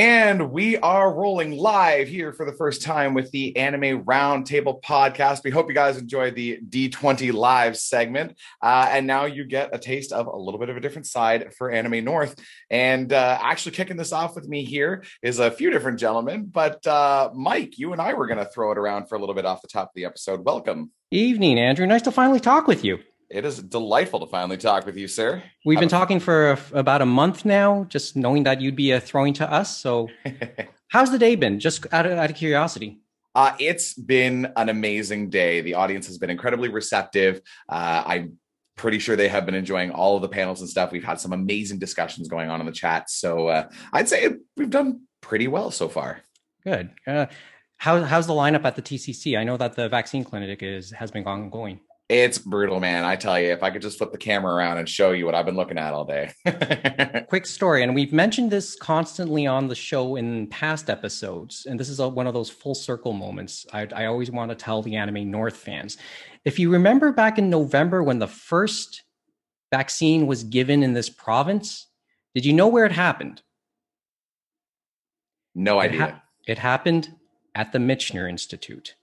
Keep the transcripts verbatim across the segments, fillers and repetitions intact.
And we are rolling live here for the first time with the Anime Roundtable podcast. We hope you guys enjoyed the D twenty live segment. Uh, and now you get a taste of a little bit of a different side for Anime North. And uh, actually kicking this off with me here is a few different gentlemen. But uh, Mike, you and I were going to throw it around for a little bit off the top of the episode. Welcome. Evening, Andrew. Nice to finally talk with you. It is delightful to finally talk with you, sir. We've How been about- talking for a, about a month now, just knowing that you'd be uh, throwing to us. So how's the day been? Just out of, out of curiosity. Uh, it's been an amazing day. The audience has been incredibly receptive. Uh, I'm pretty sure they have been enjoying all of the panels and stuff. We've had some amazing discussions going on in the chat. So uh, I'd say it, we've done pretty well so far. Good. Uh, how, how's the lineup at the T C C? I know that the vaccine clinic is has been ongoing. It's brutal, man. I tell you, if I could just flip the camera around and show you what I've been looking at all day. Quick story. And we've mentioned this constantly on the show in past episodes. And this is a, one of those full circle moments I, I always want to tell the Anime North fans. If you remember back in November when the first vaccine was given in this province, did you know where it happened? No idea. It, ha- it happened at the Michener Institute,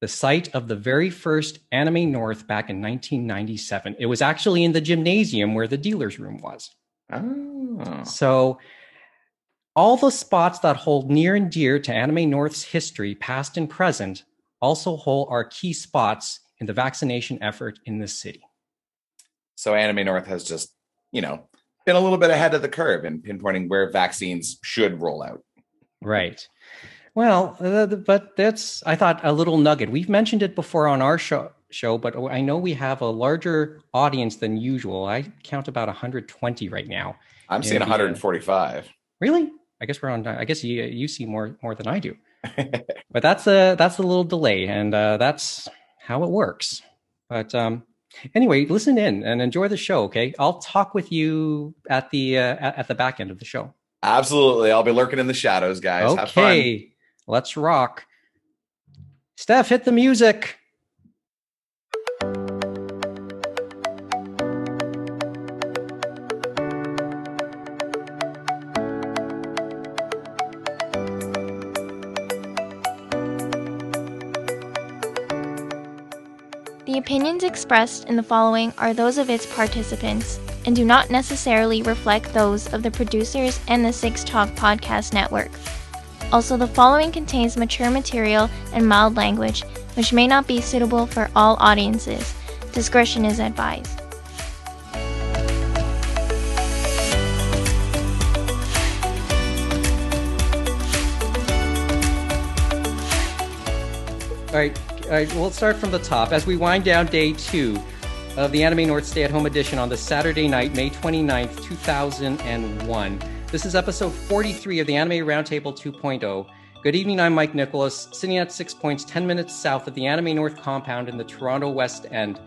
the site of the very first Anime North back in nineteen ninety-seven. It was actually in the gymnasium where the dealer's room was. Oh. So all the spots that hold near and dear to Anime North's history, past and present, also hold our key spots in the vaccination effort in this city. So Anime North has just, you know, been a little bit ahead of the curve in pinpointing where vaccines should roll out. Right. Well, uh, but that's, I thought, a little nugget. We've mentioned it before on our show, show, but I know we have a larger audience than usual. I count about one hundred twenty right now. I'm seeing one hundred forty-five. Really? I guess we're on, I guess you, you see more, more than I do. But that's a, that's a little delay, and uh, that's how it works. But um, anyway, listen in and enjoy the show, okay? I'll talk with you at the, uh, at the back end of the show. Absolutely. I'll be lurking in the shadows, guys. Okay. Have fun. Let's rock. Steph, hit the music. The opinions expressed in the following are those of its participants and do not necessarily reflect those of the producers and the Six Talk Podcast Network. Also, the following contains mature material and mild language, which may not be suitable for all audiences. Discretion is advised. All right, all right, we'll start from the top. As we wind down day two of the Anime North Stay-at-Home Edition on the Saturday night, May twenty-ninth, two thousand one. This is episode forty-three of the Anime Roundtable two point oh. Good evening, I'm Mike Nicholas, sitting at Six Points, ten minutes south of the Anime North compound in the Toronto West End.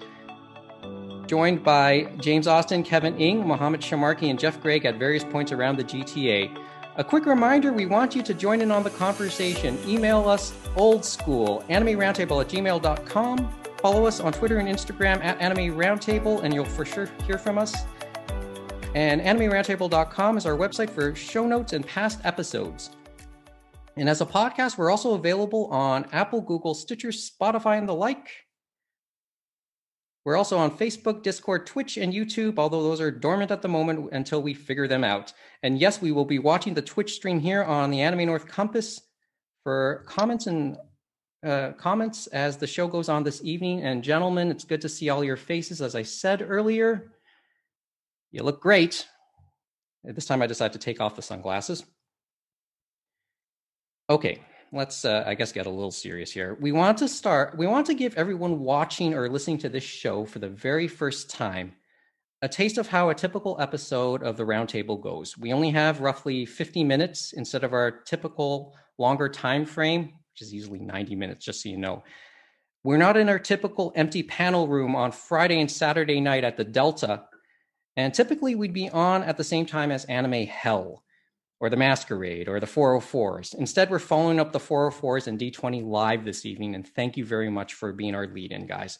Joined by James Austin, Kevin Ng, Mohammed Shamarki, and Jeff Greig at various points around the G T A. A quick reminder, we want you to join in on the conversation. Email us oldschool, animeroundtable at gmail dot com. Follow us on Twitter and Instagram at Anime Roundtable, and you'll for sure hear from us. And anime roundtable dot com is our website for show notes and past episodes. And as a podcast, we're also available on Apple, Google, Stitcher, Spotify, and the like. We're also on Facebook, Discord, Twitch, and YouTube, although those are dormant at the moment until we figure them out. And yes, we will be watching the Twitch stream here on the Anime North Compass for comments and uh, comments as the show goes on this evening. And gentlemen, it's good to see all your faces, as I said earlier. You look great. This time I decided to take off the sunglasses. Okay, let's, uh, I guess, get a little serious here. We want to start, we want to give everyone watching or listening to this show for the very first time a taste of how a typical episode of the Roundtable goes. We only have roughly fifty minutes instead of our typical longer time frame, which is usually ninety minutes, just so you know. We're not in our typical empty panel room on Friday and Saturday night at the Delta. And typically we'd be on at the same time as Anime Hell or the Masquerade or the four oh fours. Instead, we're following up the four oh fours and D twenty live this evening. And thank you very much for being our lead-in, guys.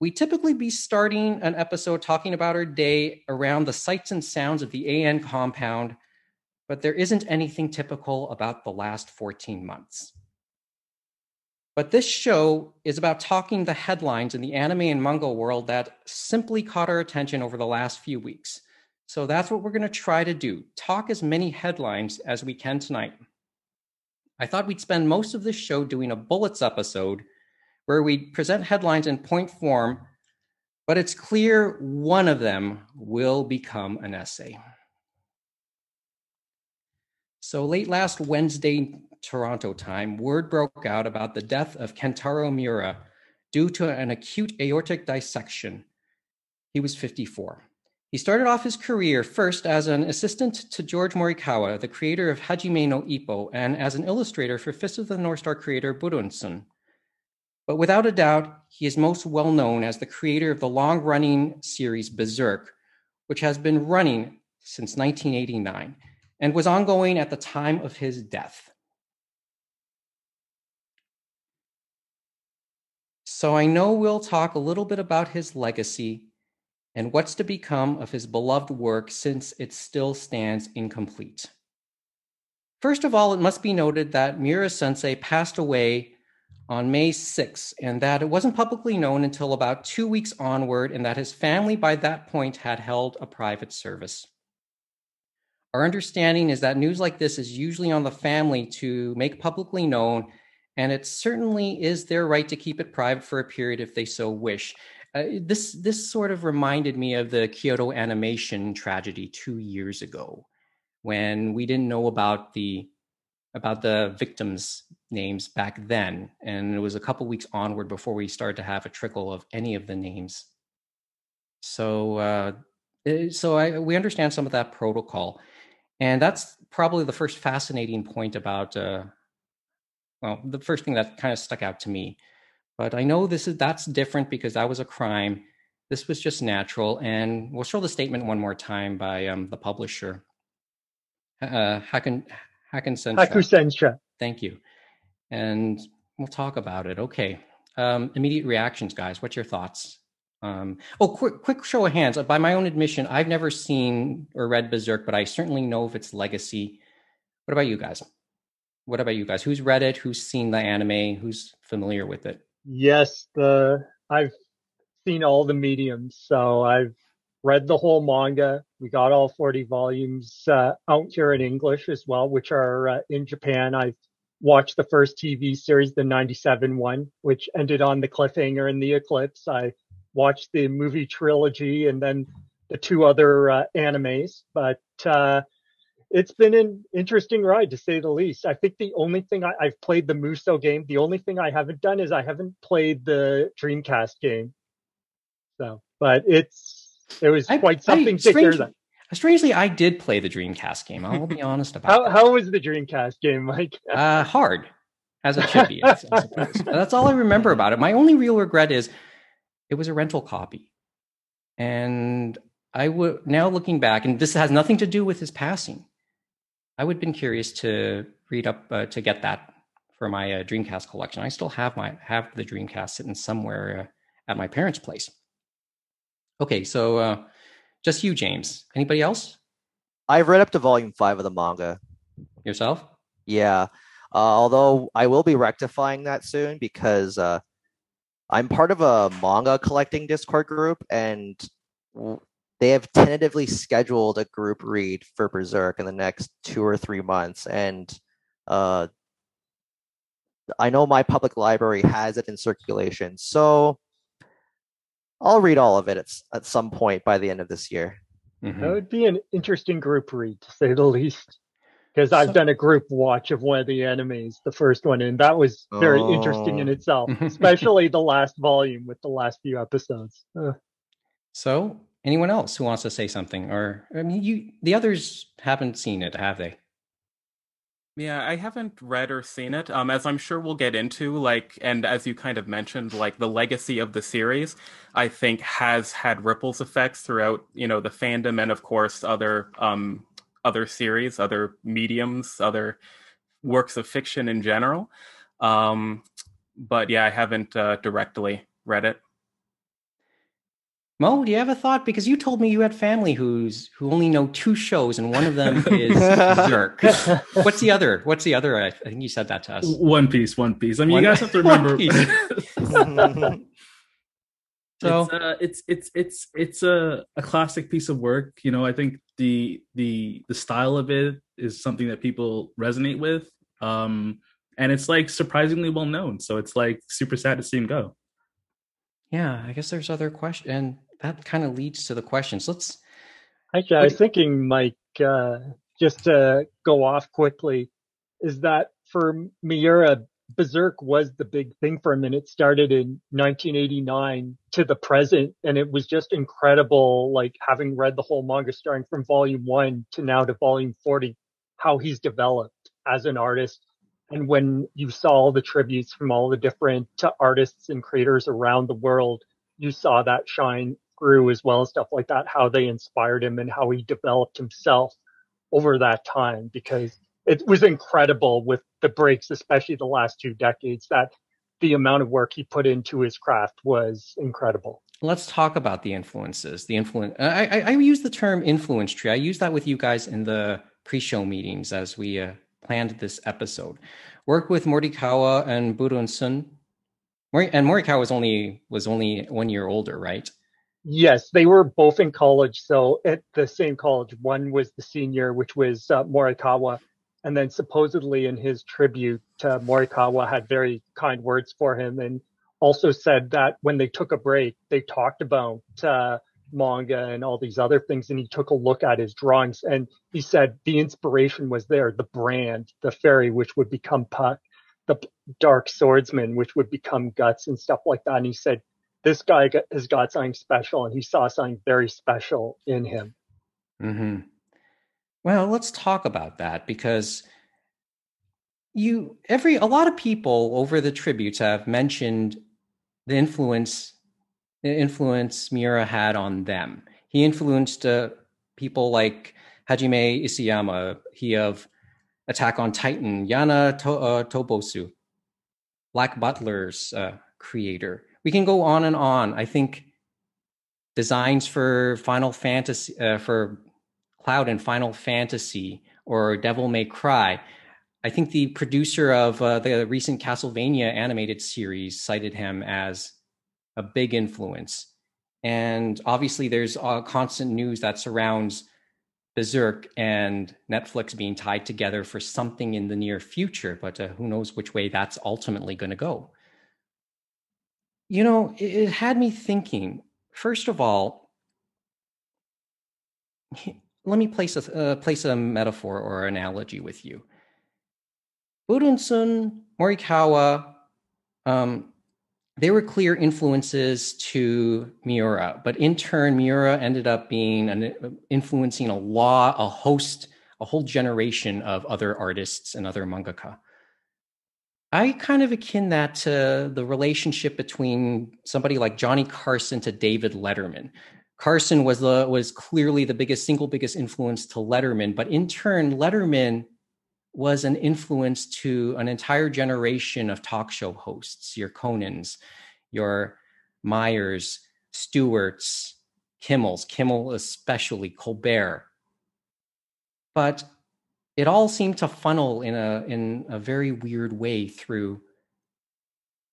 We typically be starting an episode talking about our day around the sights and sounds of the A N compound but there isn't anything typical about the last fourteen months. But this show is about talking the headlines in the anime and manga world that simply caught our attention over the last few weeks. So that's what we're going to try to do, talk as many headlines as we can tonight. I thought we'd spend most of this show doing a bullets episode where we present headlines in point form, but it's clear one of them will become an essay. So late last Wednesday, Toronto time, word broke out about the death of Kentaro Miura due to an acute aortic dissection. He was fifty-four. He started off his career first as an assistant to George Morikawa, the creator of Hajime no Ippo, and as an illustrator for Fist of the North Star creator Buronson. But without a doubt, he is most well known as the creator of the long-running series Berserk, which has been running since nineteen eighty-nine and was ongoing at the time of his death. So I know we'll talk a little bit about his legacy and what's to become of his beloved work since it still stands incomplete. First of all, it must be noted that Miura-sensei passed away on May sixth, and that it wasn't publicly known until about two weeks onward, and that his family by that point had held a private service. Our understanding is that news like this is usually on the family to make publicly known, and it certainly is their right to keep it private for a period if they so wish. Uh, this, this sort of reminded me of the Kyoto animation tragedy two years ago, when we didn't know about the about the victims' names back then. And it was a couple weeks onward before we started to have a trickle of any of the names. So uh, so I, we understand some of that protocol. And that's probably the first fascinating point about, uh, well, the first thing that kind of stuck out to me. But I know this is that's different because that was a crime. This was just natural. And we'll show the statement one more time by um, the publisher. Uh, Hakan, Hakusensha. Hakusensha. Thank you. And we'll talk about it. Okay. Um, immediate reactions, guys. What's your thoughts? Um, oh, quick quick show of hands. By my own admission, I've never seen or read Berserk, but I certainly know of its legacy. What about you guys? What about you guys? Who's read it? Who's seen the anime? Who's familiar with it? Yes, the I've seen all the mediums. So I've read the whole manga. We got all forty volumes uh, out here in English as well, which are uh, in Japan. I've watched the first T V series, the ninety-seven one, which ended on the cliffhanger in the eclipse. I watched the movie trilogy and then the two other uh, animes. But uh, it's been an interesting ride, to say the least. I think the only thing I, I've played the Musou game. The only thing I haven't done is I haven't played the Dreamcast game. So, but it's It was I, quite something I, strangely, to hear that. Strangely, I did play the Dreamcast game. I'll be honest about how, that. How was the Dreamcast game, Mike? uh, hard, as it should be, I suppose. That's all I remember about it. My only real regret is it was a rental copy. And I would now looking back, and this has nothing to do with his passing, I would have been curious to read up, uh, to get that for my uh, Dreamcast collection. I still have, my, have the Dreamcast sitting somewhere uh, at my parents' place. Okay, so uh, just you, James. Anybody else? I've read up to volume five of the manga. Yourself? Yeah. Uh, although I will be rectifying that soon because uh, I'm part of a manga collecting Discord group, and they have tentatively scheduled a group read for Berserk in the next two or three months. And uh, I know my public library has it in circulation. So I'll read all of it at, at some point by the end of this year. Mm-hmm. That would be an interesting group read, to say the least, because I've so, done a group watch of one of the animes, the first one, and that was very oh. interesting in itself, especially the last volume with the last few episodes. Uh. So, anyone else who wants to say something, or I mean, you the others haven't seen it, have they? Yeah, I haven't read or seen it, um, as I'm sure we'll get into, like, and as you kind of mentioned, like, the legacy of the series, I think, has had ripples effects throughout, you know, the fandom and, of course, other um, other series, other mediums, other works of fiction in general. Um, but, yeah, I haven't uh, directly read it. Mo, do you have a thought? Because you told me you had family who's who only know two shows, and one of them is Berserk. What's the other? What's the other? I think you said that to us. One Piece, One Piece. I mean, one, you guys have to remember. So it's, uh, it's it's it's it's a a classic piece of work. You know, I think the the the style of it is something that people resonate with, um, and it's like surprisingly well known. So it's like super sad to see him go. Yeah, I guess there's other questions, and that kind of leads to the questions. Let's. Actually, I was thinking, Mike, uh, just to go off quickly, is that for Miura, Berserk was the big thing for him, and it started in nineteen eighty-nine to the present, and it was just incredible, like having read the whole manga starting from volume one to now to volume forty, how he's developed as an artist. And when you saw all the tributes from all the different artists and creators around the world, you saw that shine through as well, and stuff like that, how they inspired him and how he developed himself over that time, because it was incredible with the breaks, especially the last two decades, that the amount of work he put into his craft was incredible. Let's talk about the influences. The influence. I, I, I use the term influence tree. I use that with you guys in the pre-show meetings as we... Uh, planned this episode. Work with Morikawa and Buronson. And Morikawa was only was only one year older, right? Yes, they were both in college. So at the same college, one was the senior, which was uh, Morikawa. And then supposedly in his tribute, uh, Morikawa had very kind words for him, and also said that when they took a break, they talked about uh, manga and all these other things, and he took a look at his drawings, and he said the inspiration was there: the brand, the fairy, which would become Puck, the dark swordsman, which would become Guts, and stuff like that. And he said this guy has got something special, and he saw something very special in him. Mm-hmm. Well, let's talk about that, because you every a lot of people over the tributes have mentioned the influence influence Miura had on them. He influenced uh, people like Hajime Isayama, he of Attack on Titan, Yana to- uh, Tobosu, Black Butler's uh, creator. We can go on and on. I think designs for Final Fantasy, uh, for Cloud and Final Fantasy, or Devil May Cry. I think the producer of uh, the recent Castlevania animated series cited him as a big influence. And obviously there's uh, constant news that surrounds Berserk and Netflix being tied together for something in the near future, but uh, who knows which way that's ultimately going to go. You know, it, it had me thinking, first of all, let me place a, uh, place a metaphor or analogy with you. Buronson, Morikawa, um, they were clear influences to Miura, but in turn, Miura ended up being an, influencing a law, a host, a whole generation of other artists and other mangaka. I kind of akin that to the relationship between somebody like Johnny Carson to David Letterman. Carson was the was clearly the biggest, single biggest influence to Letterman, but in turn, Letterman was an influence to an entire generation of talk show hosts, your Conans, your Myers, Stewarts, Kimmels, Kimmel especially, Colbert. But it all seemed to funnel in a in a very weird way through,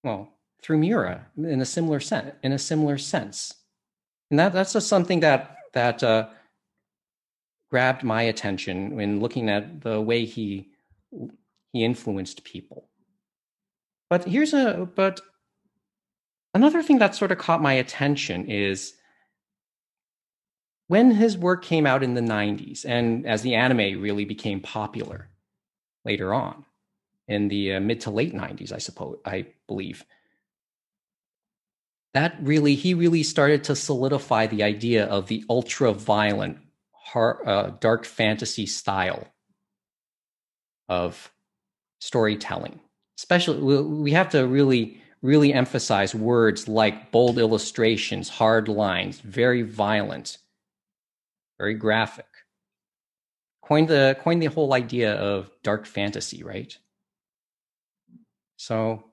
well, through Miura in a similar sense. In a similar sense, and that that's just something that that uh, grabbed my attention when looking at the way he. He influenced people. But here's a, but another thing that sort of caught my attention is when his work came out in the nineties, and as the anime really became popular later on in the uh, mid to late nineties, I suppose, I believe, that really, he really started to solidify the idea of the ultra violent, har- uh, dark fantasy style of storytelling. Especially, we have to really, really emphasize words like bold illustrations, hard lines, very violent, very graphic. Coined the, coined the whole idea of dark fantasy, right? So,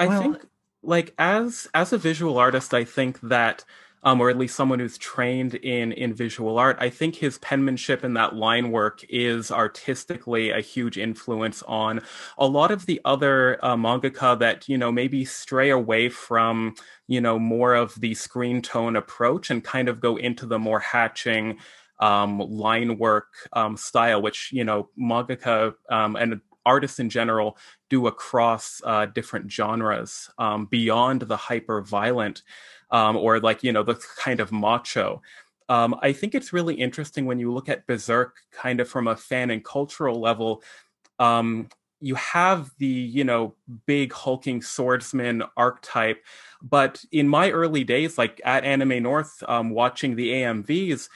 I well, think like as as a visual artist, I think that, um, or at least someone who's trained in in visual art, I think his penmanship and that line work is artistically a huge influence on a lot of the other uh, mangaka that, you know, maybe stray away from, you know, more of the screen tone approach and kind of go into the more hatching um, line work um, style, which, you know, mangaka um, and artists in general do across uh, different genres um, beyond the hyper-violent um, or like, you know, the kind of macho. Um, I think it's really interesting when you look at Berserk kind of from a fan and cultural level. Um, you have the, you know, big hulking swordsman archetype. But in my early days, like at Anime North, um, watching the A M Vs,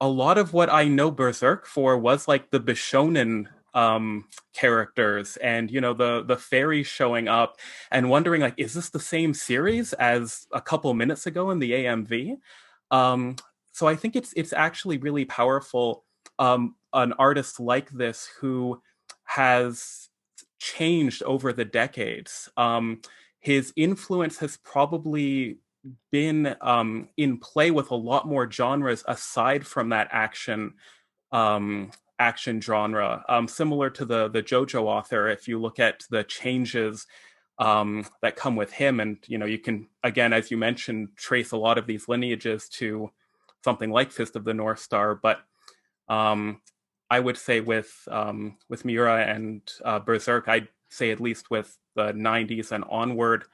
a lot of what I know Berserk for was like the Bishonen um characters and, you know, the the fairies showing up and wondering, like, is this the same series as a couple minutes ago in the A M V? Um so I think it's it's actually really powerful, um an artist like this who has changed over the decades. Um his influence has probably been um in play with a lot more genres aside from that action um action genre, um, similar to the the JoJo author. If you look at the changes um, that come with him, and, you know, you can, again, as you mentioned, trace a lot of these lineages to something like Fist of the North Star. But um, I would say with um, with Miura and uh, Berserk, I'd say at least with the nineties and onward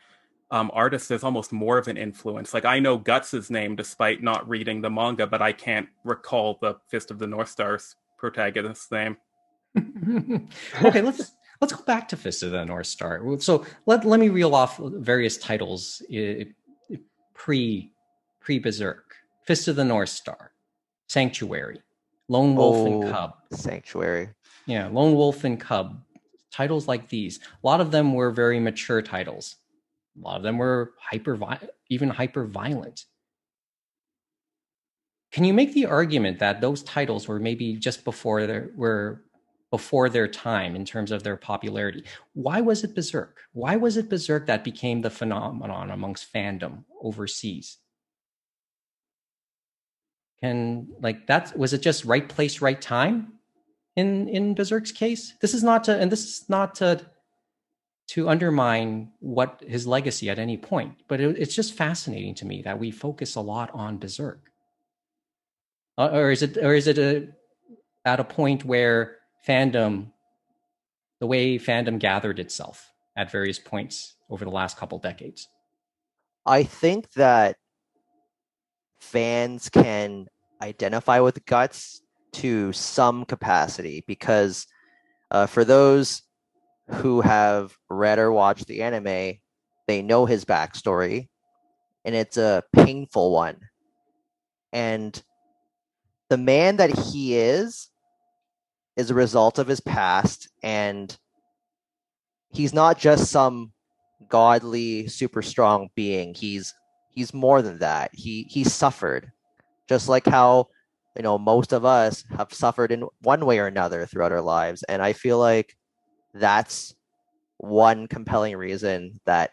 um, artists, there's almost more of an influence. Like, I know Guts' name despite not reading the manga, but I can't recall the Fist of the North Star's protagonist's name. Okay, let's let's go back to Fist of the North Star. So let let me reel off various titles pre pre Berserk. Fist of the North Star, Sanctuary, Lone Wolf oh, and Cub. Sanctuary. Yeah, Lone Wolf and Cub. Titles like these. A lot of them were very mature titles. A lot of them were hyper even hyper violent. Can you make the argument that those titles were maybe just before their were before their time in terms of their popularity? Why was it Berserk? Why was it Berserk that became the phenomenon amongst fandom overseas? And like that, was it just right place, right time in in Berserk's case? This is not to, and this is not to to undermine what his legacy at any point, but it, it's just fascinating to me that we focus a lot on Berserk. Or is it, or is it a, at a point where fandom, the way fandom gathered itself at various points over the last couple decades? I think that fans can identify with Guts to some capacity because uh, for those who have read or watched the anime, they know his backstory, and it's a painful one. And the man that he is, is a result of his past, and he's not just some godly, super strong being. He's he's more than that. He he suffered, just like how, you know, most of us have suffered in one way or another throughout our lives. And I feel like that's one compelling reason that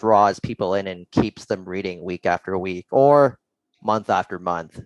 draws people in and keeps them reading week after week or month after month.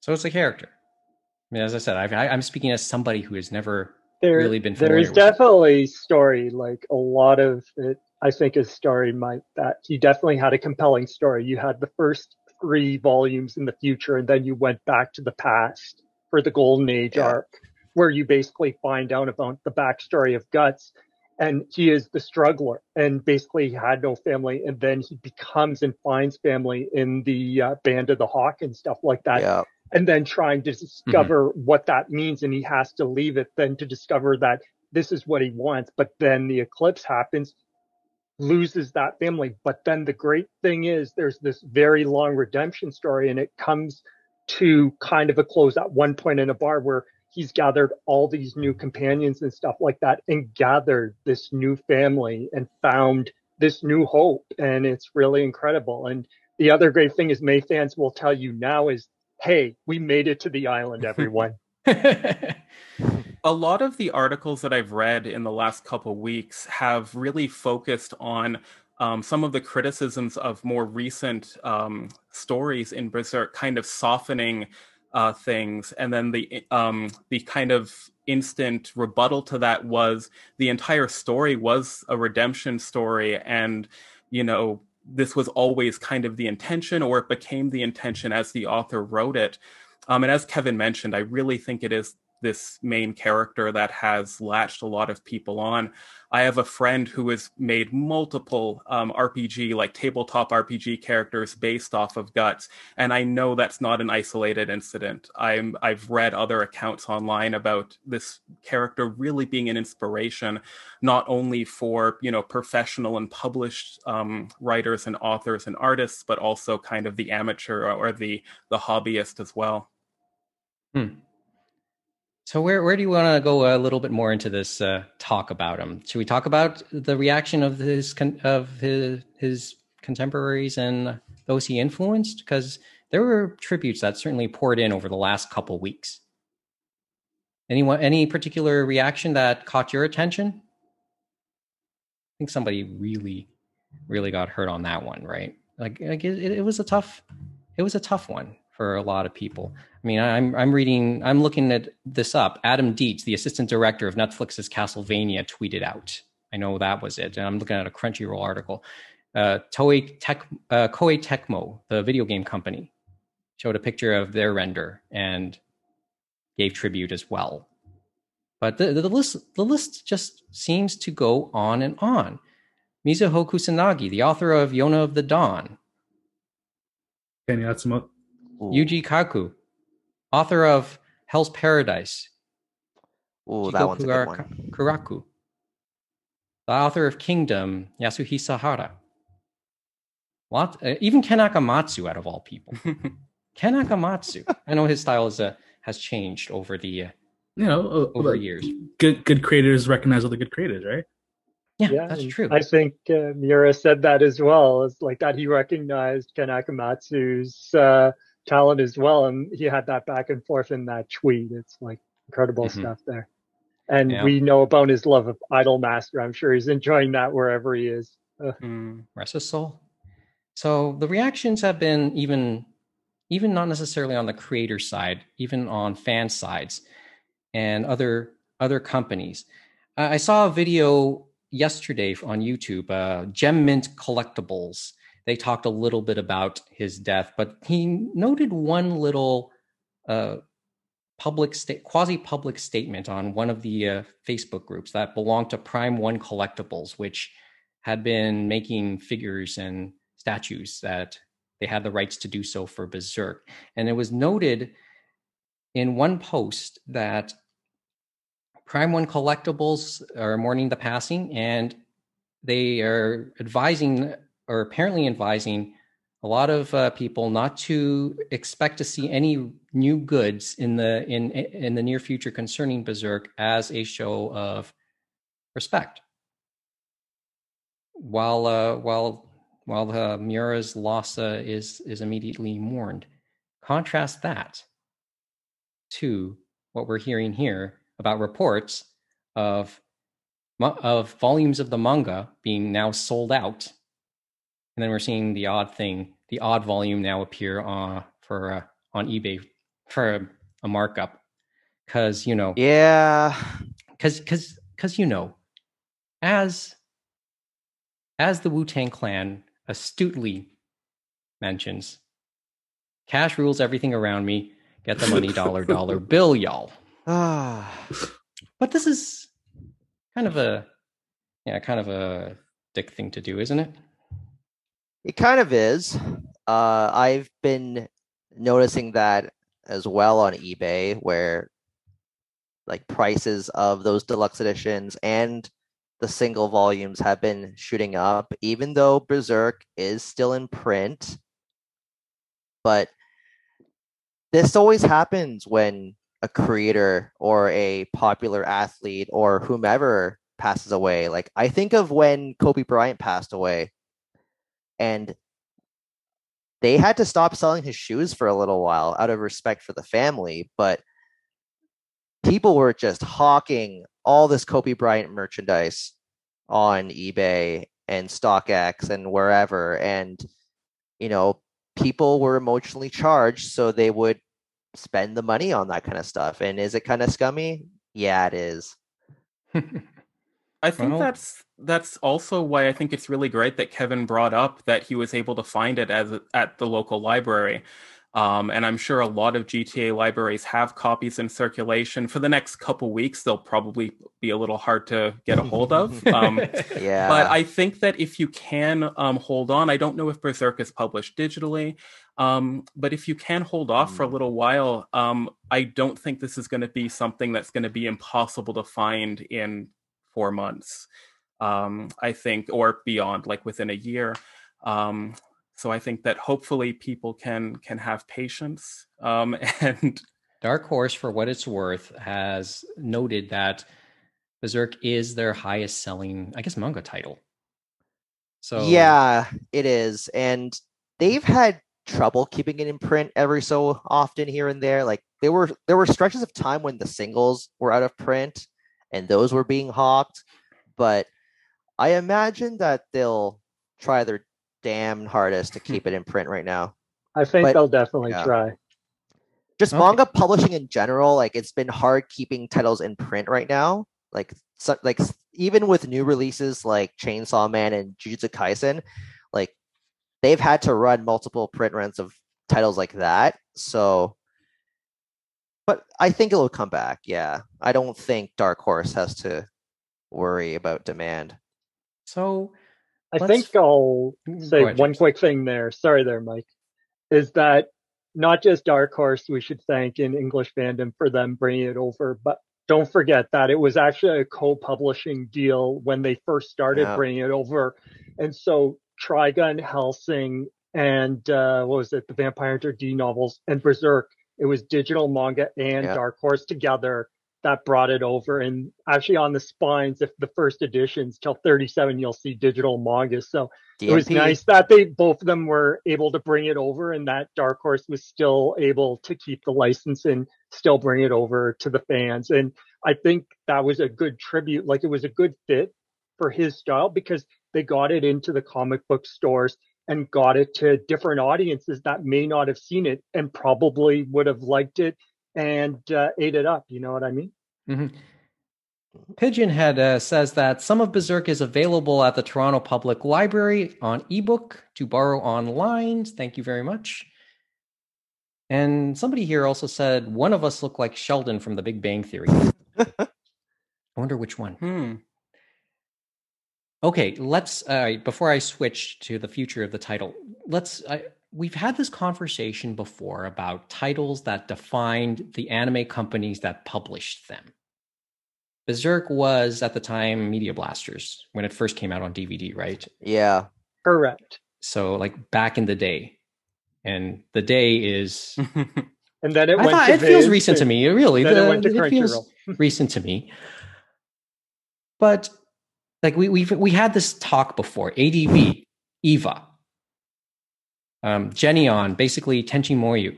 So it's a character. I mean, as I said, I, I'm speaking as somebody who has never there, really been familiar with it. There's definitely story. Like, a lot of it, I think, is story. Might that he definitely had a compelling story. You had the first three volumes in the future, and then you went back to the past for the Golden Age yeah. arc, where you basically find out about the backstory of Guts. And he is the struggler, and basically he had no family, and then he becomes and finds family in the uh, Band of the Hawk and stuff like that. Yeah. And then trying to discover mm-hmm. what that means, and he has to leave it then to discover that this is what he wants. But then the eclipse happens, loses that family. But then the great thing is there's this very long redemption story, and it comes to kind of a close at one point in a bar where he's gathered all these new companions and stuff like that and gathered this new family and found this new hope. And it's really incredible. And the other great thing is May fans will tell you now is, hey, we made it to the island, everyone. a lot of the articles that I've read in the last couple weeks have really focused on um, some of the criticisms of more recent um, stories in Berserk kind of softening uh, things. And then the um, the kind of instant rebuttal to that was the entire story was a redemption story. And, you know, this was always kind of the intention, or it became the intention as the author wrote it. Um, and as Kevin mentioned, I really think it is this main character that has latched a lot of people on. I have a friend who has made multiple um, R P G, like tabletop R P G characters based off of Guts. And I know that's not an isolated incident. I'm, I've read other accounts online about this character really being an inspiration, not only for, you know, professional and published um, writers and authors and artists, but also kind of the amateur or the, the hobbyist as well. Hmm. So where, where do you want to go a little bit more into this uh, talk about him? Should we talk about the reaction of his con- of his, his contemporaries and those he influenced? Because there were tributes that certainly poured in over the last couple weeks. Anyone, any particular reaction that caught your attention? I think somebody really, really got hurt on that one, right? Like, like it, it was a tough, it was a tough one for a lot of people. I mean, I'm I'm reading, I'm looking at this up. Adam Dietz, the assistant director of Netflix's Castlevania, tweeted out. I know that was it. And I'm looking at a Crunchyroll article. Uh, Toei Tec, uh, Koei Tecmo, the video game company, showed a picture of their render and gave tribute as well. But the, the list the list just seems to go on and on. Mizuho Kusanagi, the author of Yona of the Dawn. Ken Akamatsu. Yuji Kaku, author of Hell's Paradise. Oh, that one's a good one. Kuraku, the author of Kingdom, Yasuhi Sahara. Lot, uh, even Ken Akamatsu, out of all people. Ken Akamatsu. I know his style is, uh, has changed over the uh, you know uh, over like years. Good good creators recognize all the good creators, right? Yeah, yeah, that's true. I think uh, Miura said that as well. It's like that he recognized Ken Akamatsu's uh, talent as well, and he had that back and forth in that tweet. It's like incredible mm-hmm. stuff there. And yeah. we know about his love of Idolmaster. I'm sure he's enjoying that wherever he is. Mm. Rest his soul. So the reactions have been even, even not necessarily on the creator side, even on fan sides and other other companies. Uh, I saw a video yesterday on YouTube, uh, Gem Mint Collectibles. They talked a little bit about his death, but he noted one little uh, public sta- quasi-public statement on one of the uh, Facebook groups that belonged to Prime One Collectibles, which had been making figures and statues that they had the rights to do so for Berserk. And it was noted in one post that Prime One Collectibles are mourning the passing, and they are advising... or apparently advising a lot of uh, people not to expect to see any new goods in the in in the near future concerning Berserk as a show of respect. While uh, while while uh, Miura's loss uh, is is immediately mourned, contrast that to what we're hearing here about reports of of volumes of the manga being now sold out. And then we're seeing the odd thing, the odd volume now appear uh, for uh, on eBay for a, a markup, because you know, yeah, because because because you know, as as the Wu-Tang Clan astutely mentions, cash rules everything around me. Get the money, dollar dollar bill, y'all. Ah, but this is kind of a yeah, kind of a dick thing to do, isn't it? It kind of is. Uh, I've been noticing that as well on eBay, where like prices of those deluxe editions and the single volumes have been shooting up, even though Berserk is still in print. But this always happens when a creator or a popular athlete or whomever passes away. Like I think of when Kobe Bryant passed away. And they had to stop selling his shoes for a little while out of respect for the family. But people were just hawking all this Kobe Bryant merchandise on eBay and StockX and wherever. And, you know, people were emotionally charged, so they would spend the money on that kind of stuff. And is it kind of scummy? Yeah, it is. I think well, that's that's also why I think it's really great that Kevin brought up that he was able to find it as at the local library. Um, and I'm sure a lot of G T A libraries have copies in circulation. For the next couple weeks, they'll probably be a little hard to get a hold of. Um, yeah. But I think that if you can um, hold on, I don't know if Berserk is published digitally, um, but if you can hold off mm. for a little while, um, I don't think this is going to be something that's going to be impossible to find in four months, um, I think, or beyond, like within a year. Um So I think that hopefully people can can have patience. Um, and Dark Horse, for what it's worth, has noted that Berserk is their highest selling, I guess, manga title. So yeah, it is. And they've had trouble keeping it in print every so often here and there. Like there were there were stretches of time when the singles were out of print and those were being hawked. But I imagine that they'll try their damn hardest to keep it in print right now. I think but, they'll definitely yeah. try. Just okay. Manga publishing in general, like it's been hard keeping titles in print right now. Like, so, like even with new releases like Chainsaw Man and Jujutsu Kaisen, like they've had to run multiple print runs of titles like that. So, but I think it'll come back. Yeah, I don't think Dark Horse has to worry about demand. So. I Let's... think I'll say ahead, one James. quick thing there. Sorry there, Mike. Is that not just Dark Horse we should thank in English fandom for them bringing it over, but don't forget that it was actually a co-publishing deal when they first started yeah. bringing it over. And so Trigun, Hellsing, and uh, what was it? The Vampire Hunter D novels and Berserk. It was Digital Manga and yeah. Dark Horse together that brought it over. And actually on the spines, if the first editions till thirty-seven, you'll see Digital Manga. So D M P. It was nice that they both of them were able to bring it over and that Dark Horse was still able to keep the license and still bring it over to the fans. And I think that was a good tribute. Like it was a good fit for his style because they got it into the comic book stores and got it to different audiences that may not have seen it and probably would have liked it and uh, ate it up. You know what I mean? Mm-hmm. Pigeonhead uh, says that some of Berserk is available at the Toronto Public Library on ebook to borrow online. Thank you very much. And somebody here also said, one of us looked like Sheldon from The Big Bang Theory. I wonder which one. Hmm. Okay, let's, uh, before I switch to the future of the title, let's... I, We've had this conversation before about titles that defined the anime companies that published them. Berserk was, at the time, Media Blasters, when it first came out on D V D, right? Yeah. Correct. So, like, back in the day. And the day is... and then it I went thought, to... It feels recent to me, really. Then the, it went to Crunchyroll. recent to me. But, like, we we've, we had this talk before. A D V, EVA. Um, Genion, basically Tenchi Muyo.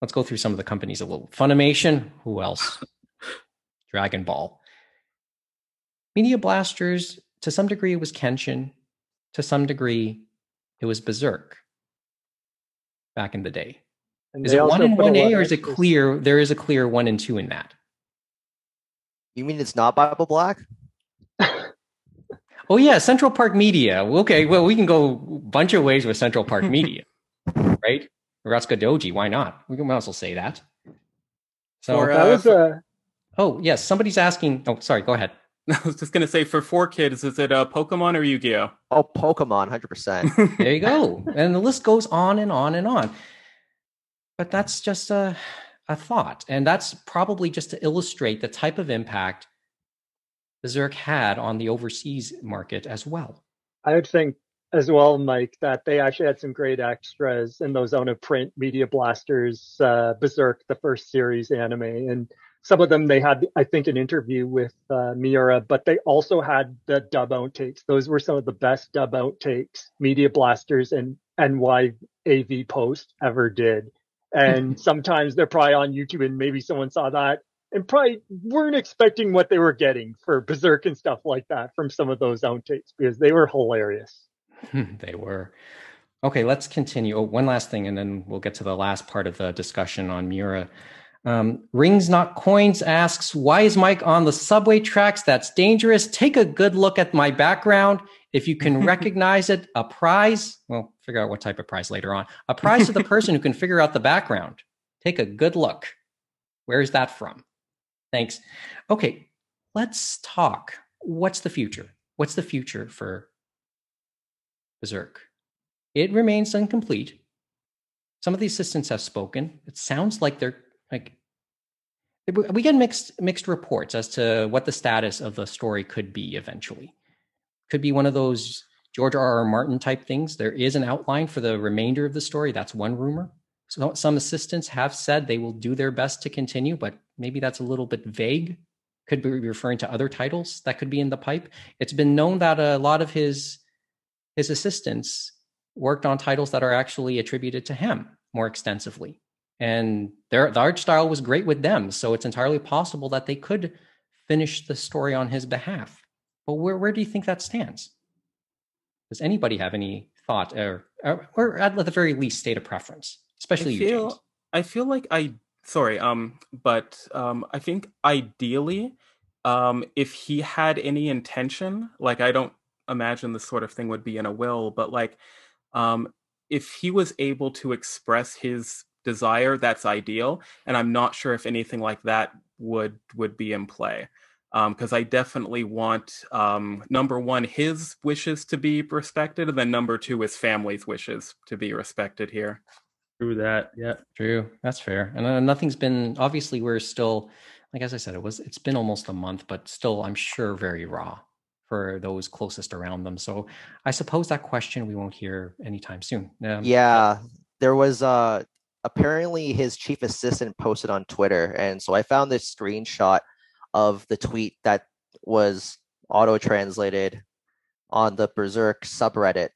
Let's go through some of the companies a little. Funimation, who else? Dragon Ball. Media Blasters, to some degree it was Kenshin. To some degree it was Berserk back in the day. And is it one and one A or is it clear? There is a clear one and two in that. You mean it's not Bible Black? Oh, yeah, Central Park Media. Okay, well, we can go a bunch of ways with Central Park Media, right? Ratsuka Doji, why not? We can might as well say that. So, or, uh, that was a... Oh, yes, somebody's asking... Oh, sorry, go ahead. I was just going to say, for four kids, is it uh, Pokemon or Yu-Gi-Oh? Oh, Pokemon, one hundred percent. There you go. And the list goes on and on and on. But that's just a, a thought. And that's probably just to illustrate the type of impact Berserk had on the overseas market as well. I would think as well, Mike, that they actually had some great extras in those out of print Media Blasters, uh, Berserk, the first series anime. And some of them, they had, I think, an interview with uh, Miura, but they also had the dub outtakes. Those were some of the best dub outtakes Media Blasters and N Y A V Post ever did. And sometimes they're probably on YouTube and maybe someone saw that and probably weren't expecting what they were getting for Berserk and stuff like that from some of those outtakes, because they were hilarious. They were. Okay, let's continue. Oh, one last thing, and then we'll get to the last part of the discussion on Miura. Um, Rings Not Coins asks, why is Mike on the subway tracks? That's dangerous. Take a good look at my background. If you can recognize it, a prize. Well, figure out what type of prize later on. A prize to the person who can figure out the background. Take a good look. Where is that from? Thanks. Okay, let's talk. What's the future? What's the future for Berserk? It remains incomplete. Some of the assistants have spoken. It sounds like they're like we get mixed mixed reports as to what the status of the story could be eventually. Could be one of those George R. R. Martin type things. There is an outline for the remainder of the story. That's one rumor. So some assistants have said they will do their best to continue, but maybe that's a little bit vague. Could be referring to other titles that could be in the pipe. It's been known that a lot of his his assistants worked on titles that are actually attributed to him more extensively. And their, the art style was great with them. So it's entirely possible that they could finish the story on his behalf. But where, where do you think that stands? Does anybody have any thought or, or, or at the very least state of preference, especially I feel, you, James? I feel like I, sorry, um, but um, I think ideally, um, if he had any intention, like I don't imagine this sort of thing would be in a will, but like, Um, if he was able to express his desire, that's ideal. And I'm not sure if anything like that would would be in play. Because um, I definitely want, um, number one, his wishes to be respected. And then number two, his family's wishes to be respected here. True that. Yeah, true. That's fair. And uh, nothing's been, obviously, we're still, like as I said, it was, it's been almost a month, but still, I'm sure, very raw for those closest around them. So I suppose that question we won't hear anytime soon. Um, yeah, there was uh, apparently his chief assistant posted on Twitter. And so I found this screenshot of the tweet that was auto-translated on the Berserk subreddit.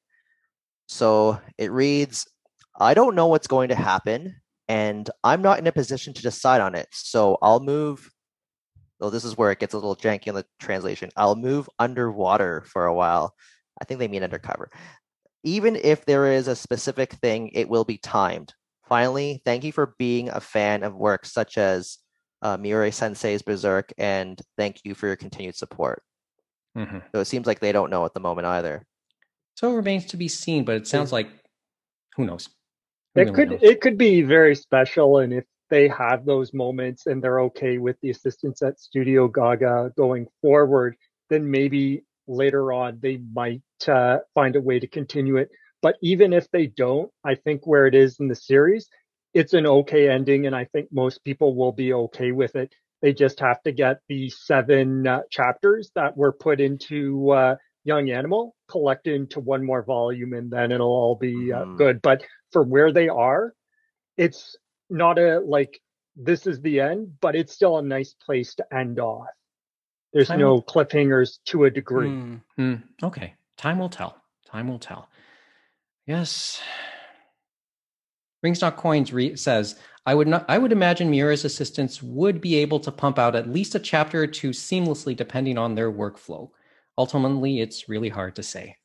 So it reads, I don't know what's going to happen, and I'm not in a position to decide on it. So I'll move... Though this is where it gets a little janky in the translation. I'll move underwater for a while. I think they mean undercover. Even if there is a specific thing, it will be timed. Finally, thank you for being a fan of works such as uh, Miura Sensei's Berserk, and thank you for your continued support. Mm-hmm. So it seems like they don't know at the moment either. So it remains to be seen, but it sounds like who knows? Who it really could knows? It could be very special, and if they have those moments and they're okay with the assistants at Studio Gaga going forward, then maybe later on they might uh, find a way to continue it. But even if they don't, I think where it is in the series, it's an okay ending, and I think most people will be okay with it. They just have to get the seven uh, chapters that were put into uh, Young Animal collected into one more volume, and then it'll all be uh, mm. good. But for where they are, it's not a like this is the end, but it's still a nice place to end off. There's time no will... cliffhangers to a degree. Mm-hmm. Okay, time will tell. Time will tell. Yes. Rings Not Coins re- says, I would not. I would imagine Miura's assistants would be able to pump out at least a chapter or two seamlessly, depending on their workflow. Ultimately, it's really hard to say.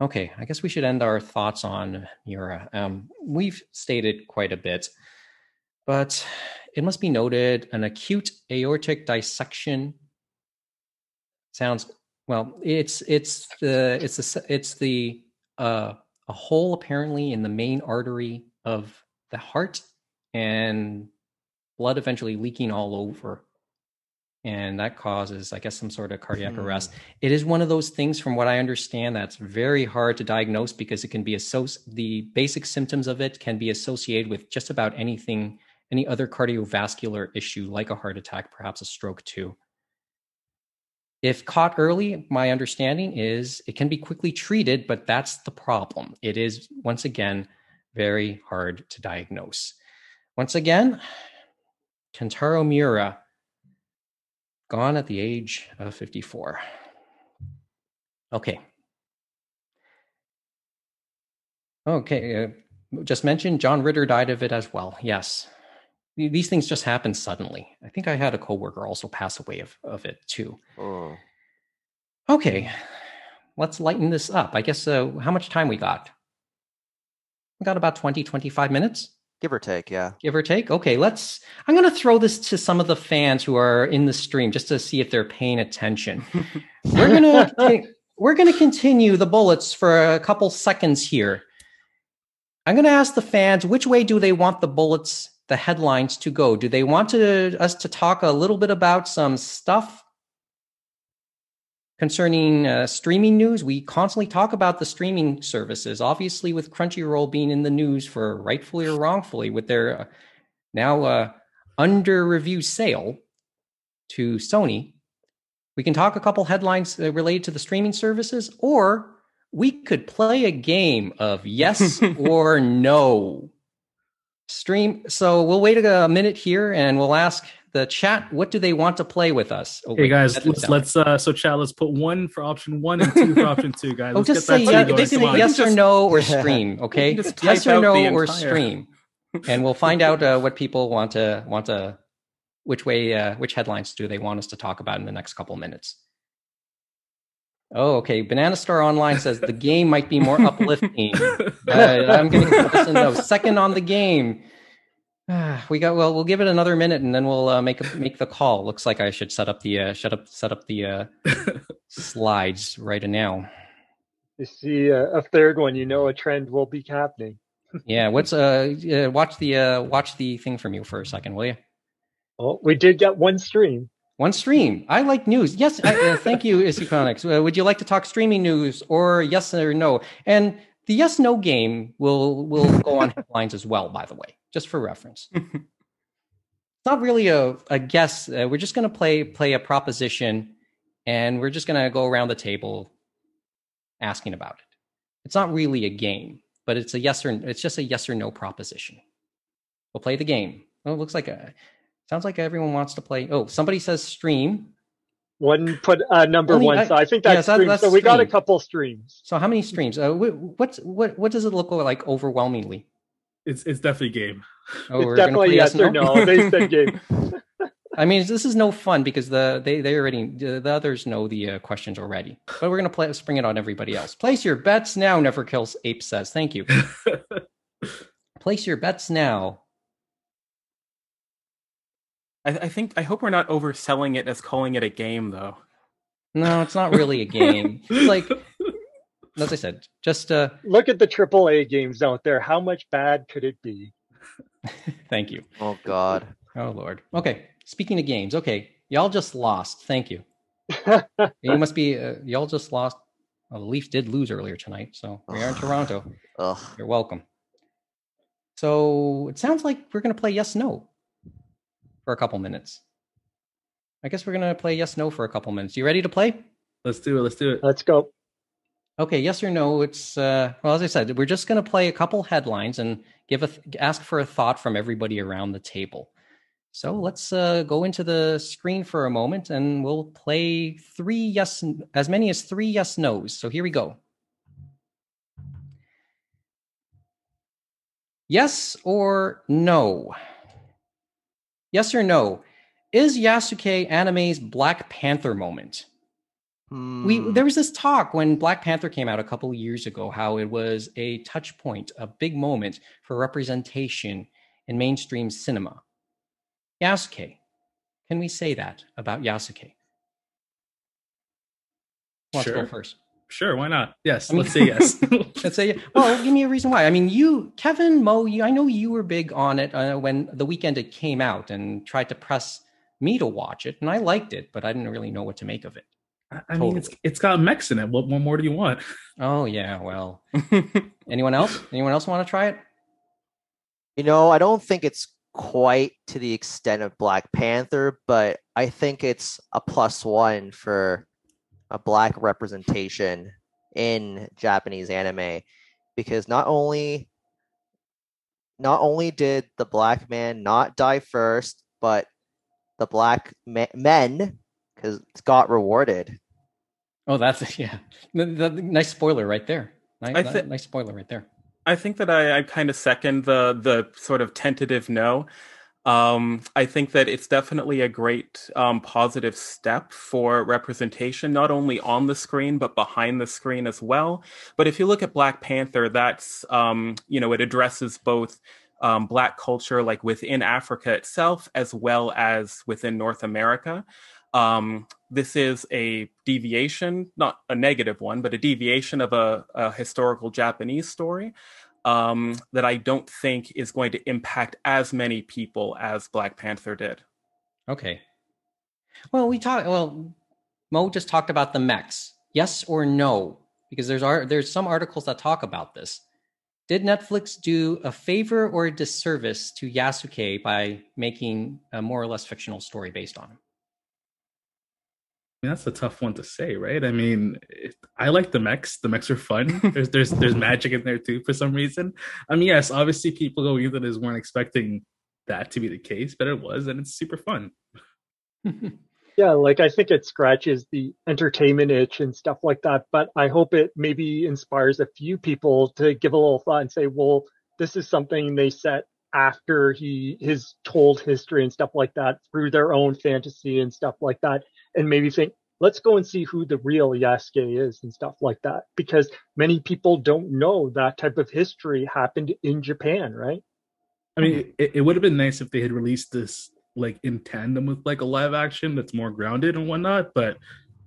Okay, I guess we should end our thoughts on Miura. Um, we've stated quite a bit. But it must be noted, an acute aortic dissection sounds, well, it's it's the it's the it's the uh, a hole apparently in the main artery of the heart, and blood eventually leaking all over, and that causes, I guess, some sort of cardiac hmm. arrest. It is one of those things, from what I understand, that's very hard to diagnose because it can be associ- the basic symptoms of it can be associated with just about anything. Any other cardiovascular issue like a heart attack, perhaps a stroke too. If caught early, my understanding is it can be quickly treated, but that's the problem. It is, once again, very hard to diagnose. Once again, Kentaro Miura, gone at the age of fifty-four. Okay. Okay, uh, just mentioned John Ritter died of it as well. Yes. these things just happen suddenly. I think I had a coworker also pass away of, of it too. Oh. Okay, let's lighten this up. I guess, uh, how much time we got? We got about twenty, twenty-five minutes. Give or take, yeah. Give or take. Okay, let's, I'm going to throw this to some of the fans who are in the stream just to see if they're paying attention. We're going to we're going to continue the bullets for a couple seconds here. I'm going to ask the fans, which way do they want the bullets, the headlines to go? Do they want to, us to talk a little bit about some stuff concerning uh, streaming news? We constantly talk about the streaming services, obviously with Crunchyroll being in the news for rightfully or wrongfully with their uh, now uh, under review sale to Sony. We can talk a couple headlines uh, related to the streaming services, or we could play a game of yes or no stream. So we'll wait a minute here and we'll ask the chat, what do they want to play with us? Oh, hey wait, guys, let's, let's uh, so chat. Let's put one for option one and two for option two, guys. Oh, let's just get say yeah, basically yes, yes just, or no or stream, okay? Yes or no or stream, and we'll find out uh, what people want to want to, which way, uh, which headlines do they want us to talk about in the next couple minutes. Oh, okay. Banana Star Online says the game might be more uplifting. uh, I'm going to put in a second on the game. We got well. We'll give it another minute, and then we'll uh, make a, make the call. Looks like I should set up the uh, shut up set up the uh, slides right now. You see uh, a third one, you know a trend will be happening. Yeah, what's uh, uh watch the uh, watch the thing from you for a second, will you? Oh, we did get one stream. One stream. I like news. Yes, I, uh, thank you, Isyconix. Uh, would you like to talk streaming news or yes or no? And the yes no game will will go on headlines as well. By the way. Just for reference. It's not really a, a guess. Uh, we're just going to play play a proposition, and we're just going to go around the table asking about it. It's not really a game, but it's a yes or it's just a yes or no proposition. We'll play the game. Oh, it looks like a sounds like everyone wants to play. Oh, somebody says stream. One put uh, number Only, one. I, so I think that's, yeah, that, that's so we stream. Got a couple streams. So how many streams? Uh, what's what what does it look like overwhelmingly? It's it's definitely game. Oh, it's we're definitely play yes or no. no. They said game. I mean, this is no fun because the they they already the others know the uh, questions already. But we're gonna play. Spring it on everybody else. Place your bets now. Never Kills Ape says thank you. Place your bets now. I, I think I hope we're not overselling it as calling it a game though. No, it's not really a game. It's like. As I said, just uh, look at the triple A games out there. How much bad could it be? Thank you. Oh, God. Oh, Lord. Okay. Speaking of games. Okay. Y'all just lost. Thank you. You must be uh, y'all just lost. Well, the Leafs did lose earlier tonight. So we are in Toronto. Ugh. You're welcome. So it sounds like we're going to play yes, no for a couple minutes. I guess we're going to play yes, no for a couple minutes. You ready to play? Let's do it. Let's do it. Let's go. Okay, yes or no, it's, uh, well, as I said, we're just going to play a couple headlines and give a th- ask for a thought from everybody around the table. So let's uh, go into the screen for a moment and we'll play three yes, as many as three yes no's. So here we go. Yes or no? Yes or no? Is Yasuke anime's Black Panther moment? We there was this talk when Black Panther came out a couple of years ago, how it was a touch point, a big moment for representation in mainstream cinema. Yasuke, can we say that about Yasuke? Let's sure. go first. Sure, why not? Yes, I mean, let's say yes. Let's say yes. Well, give me a reason why. I mean, you, Kevin, Mo, you, I know you were big on it uh, when the weekend it came out and tried to press me to watch it, and I liked it, but I didn't really know what to make of it. I totally. mean, it's it's got Mex in it. What, what more do you want? Oh, yeah, well. Anyone else? Anyone else want to try it? You know, I don't think it's quite to the extent of Black Panther, but I think it's a plus one for a Black representation in Japanese anime. Because not only, not only did the Black man not die first, but the Black ma- men... because it's got rewarded. Oh, that's yeah. The, the, the, nice spoiler right there. Nice, I th- nice spoiler right there. I think that I, I kind of second the the sort of tentative no. Um, I think that it's definitely a great um, positive step for representation, not only on the screen, but behind the screen as well. But if you look at Black Panther, that's, um, you know, it addresses both um, Black culture, like within Africa itself, as well as within North America. Um, this is a deviation, not a negative one, but a deviation of a, a historical Japanese story. Um, that I don't think is going to impact as many people as Black Panther did. Okay. Well, we talked. Well, Mo just talked about the mechs. Yes or no? Because there's are there's some articles that talk about this. Did Netflix do a favor or a disservice to Yasuke by making a more or less fictional story based on him? I mean, that's a tough one to say, right? I mean, it, I like the mechs. The mechs are fun. There's there's there's magic in there too for some reason. I mean, yes, obviously people go either as weren't expecting that to be the case, but it was, and it's super fun. Yeah, like I think it scratches the entertainment itch and stuff like that, but I hope it maybe inspires a few people to give a little thought and say, well, this is something they set after he his told history and stuff like that through their own fantasy and stuff like that. And maybe think, let's go and see who the real Yasuke is and stuff like that. Because many people don't know that type of history happened in Japan, right? I mean, it, it would have been nice if they had released this like in tandem with like a live action that's more grounded and whatnot. But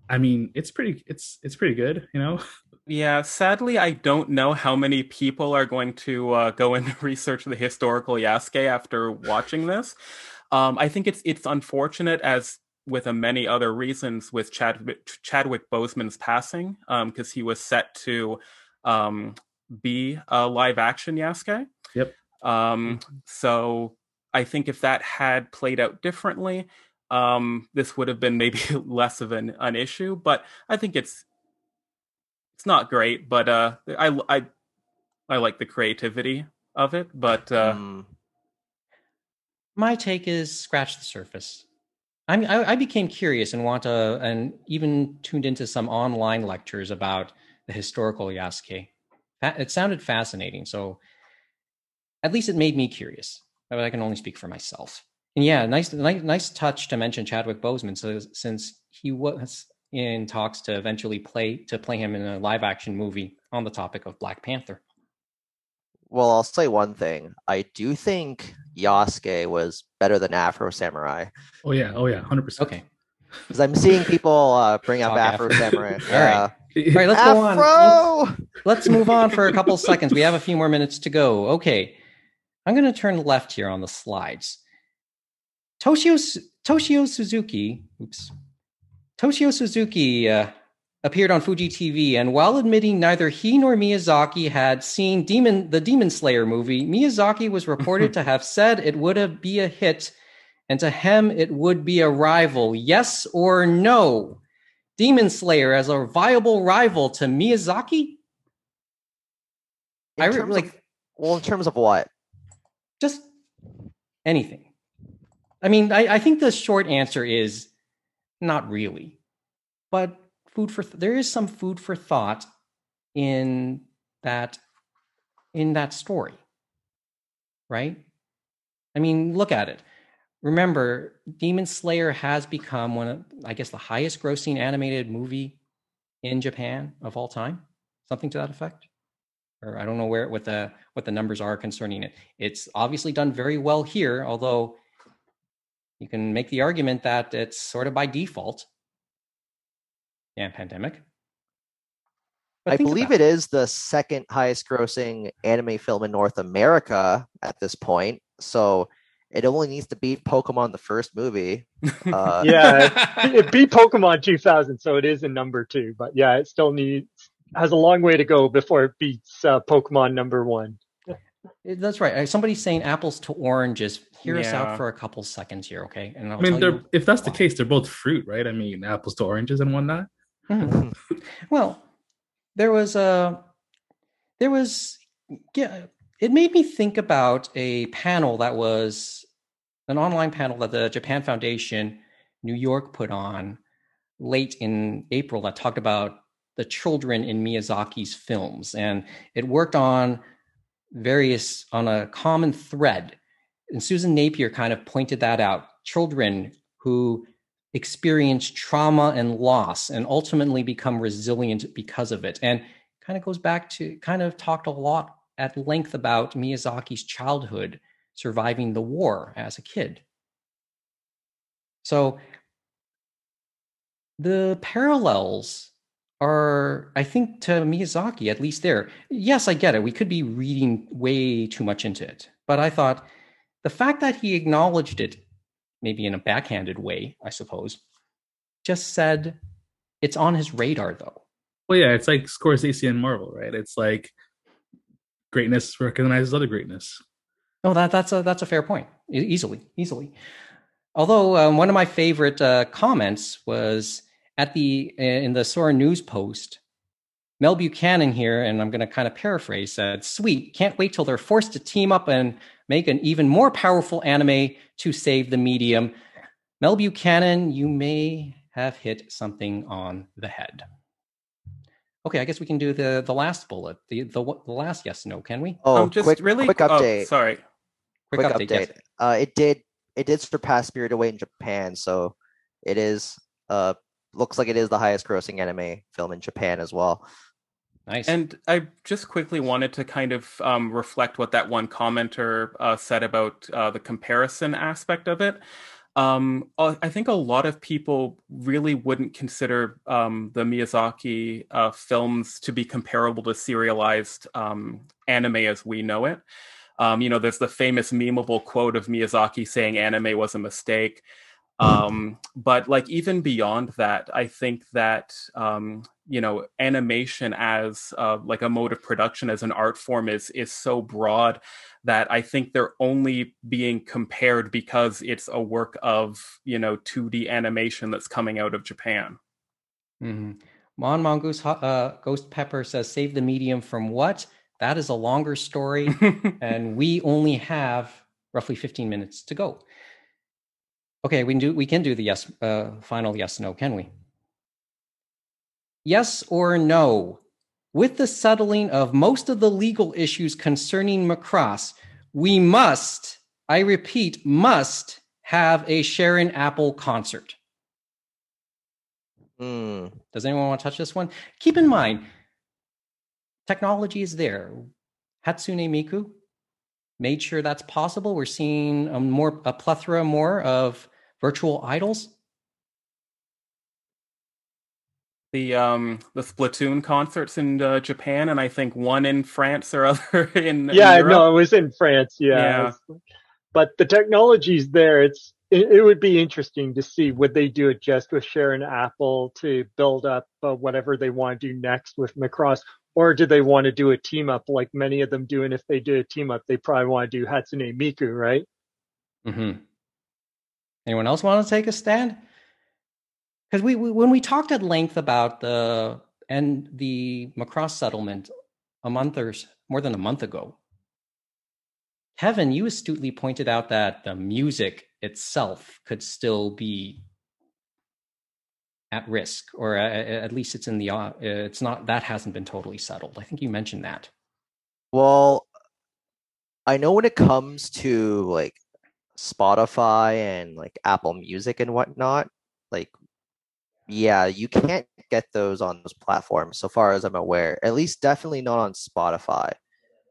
I mean, it's pretty, it's it's pretty good, you know? Yeah, sadly, I don't know how many people are going to uh, go and research the historical Yasuke after watching this. Um, I think it's it's unfortunate as... with a many other reasons with Chadwick, Chadwick Boseman's passing, because um, he was set to um, be a live action Yasuke. Yep. Um, so I think if that had played out differently, um, this would have been maybe less of an, an issue, but I think it's, it's not great, but uh, I, I, I like the creativity of it, but uh... mm. My take is scratch the surface. I mean, I, I became curious and want to, and even tuned into some online lectures about the historical Yasuke. It sounded fascinating, so at least it made me curious. But I can only speak for myself. And yeah, nice, nice, nice touch to mention Chadwick Boseman, so, since he was in talks to eventually play to play him in a live-action movie on the topic of Black Panther. Well, I'll say one thing. I do think Yasuke was better than Afro Samurai. Oh, yeah. Oh, yeah. one hundred percent. Okay. Because I'm seeing people uh, bring up Afro, Afro Samurai. Yeah. All right. All right. Let's Afro! go on. Let's, let's move on for a couple seconds. We have a few more minutes to go. Okay. I'm going to turn left here on the slides. Toshio, Toshio Suzuki. Oops. Toshio Suzuki. Uh, appeared on Fuji T V, and while admitting neither he nor Miyazaki had seen Demon, the Demon Slayer movie, Miyazaki was reported to have said it would be a hit, and to him it would be a rival. Yes or no? Demon Slayer as a viable rival to Miyazaki? In I re- like of, well, in terms of what? Just anything. I mean, I, I think the short answer is not really, but. Food for th- there is some food for thought in that in that story, right? I mean, look at it. Remember, Demon Slayer has become one of, I guess, the highest-grossing animated movie in Japan of all time, something to that effect. Or I don't know where what the what the numbers are concerning it. It's obviously done very well here, although you can make the argument that it's sort of by default. Yeah, pandemic. But I believe it is the second highest grossing anime film in North America at this point. So it only needs to beat Pokemon, the first movie. Uh, yeah, it, it beat Pokemon two thousand, so it is in number two. But yeah, it still needs has a long way to go before it beats uh, Pokemon number one. That's right. Somebody's saying apples to oranges. Hear yeah. us out for a couple seconds here, okay? And I'll I mean, they're, if that's why. The case, they're both fruit, right? I mean, apples to oranges and whatnot. Mm-hmm. Well, there was a, there was, yeah, it made me think about a panel that was an online panel that the Japan Foundation New York put on late in April that talked about the children in Miyazaki's films. And it worked on various, on a common thread And Susan Napier kind of pointed that out. Children who experience trauma and loss and ultimately become resilient because of it. And kind of goes back to, kind of talked a lot at length about Miyazaki's childhood, surviving the war as a kid. So the parallels are, I think, to Miyazaki, at least there. Yes, I get it. We could be reading way too much into it. But I thought the fact that he acknowledged it, maybe in a backhanded way, I suppose, just said it's on his radar, though. Well, yeah, it's like Scorsese and Marvel, right? It's like greatness recognizes other greatness. No, that, that's a that's a fair point. Easily, easily. Although um, one of my favorite uh, comments was at the in the Sora News post, Mel Buchanan here, and I'm going to kind of paraphrase, said, "Sweet, can't wait till they're forced to team up and make an even more powerful anime to save the medium." Mel Buchanan, you may have hit something on the head. Okay, I guess we can do the, the last bullet, the, the the last yes no, can we? Oh, um, just quick, really quick update. Oh, sorry, quick, quick update. update. Yes. Uh, it did it did surpass Spirited Away in Japan, so it is uh looks like it is the highest grossing anime film in Japan as well. Nice. And I just quickly wanted to kind of um, reflect what that one commenter uh, said about uh, the comparison aspect of it. Um, I think a lot of people really wouldn't consider um, the Miyazaki uh, films to be comparable to serialized um, anime as we know it. Um, you know, there's the famous memeable quote of Miyazaki saying anime was a mistake. Um, but like even beyond that, I think that, um, you know, animation as uh, like a mode of production, as an art form, is is so broad that I think they're only being compared because it's a work of, you know, two D animation that's coming out of Japan. Mm-hmm. Mon Mon Goose, uh, Ghost Pepper says, "Save the medium from what? That is a longer story." And we only have roughly fifteen minutes to go. Okay, we can do we can do the yes uh, final yes no, can we? Yes or no. With the settling of most of the legal issues concerning Macross, we must, I repeat, must have a Sharon Apple concert. Mm. Does anyone want to touch this one? Keep in mind, technology is there. Hatsune Miku made sure that's possible. We're seeing a more a plethora more of virtual idols. The um the Splatoon concerts in uh, Japan, and I think one in France or other in yeah in no it was in France yeah, yeah. But the technology's there. It's it, it would be interesting to see would they do it just with Sharon Apple to build up uh, whatever they want to do next with Macross. Or do they want to do a team up like many of them do? And if they do a team up, they probably want to do Hatsune Miku, right? Mm-hmm. Anyone else want to take a stand? Because we, we, when we talked at length about the and the Macross settlement a month or more than a month ago, Kevin, you astutely pointed out that the music itself could still be at risk, or at least it's in the uh, it's not that hasn't been totally settled. I think you mentioned that. Well, I know when it comes to like Spotify and like Apple Music and whatnot, like yeah, you can't get those on those platforms, so far as I'm aware. At least, definitely not on Spotify,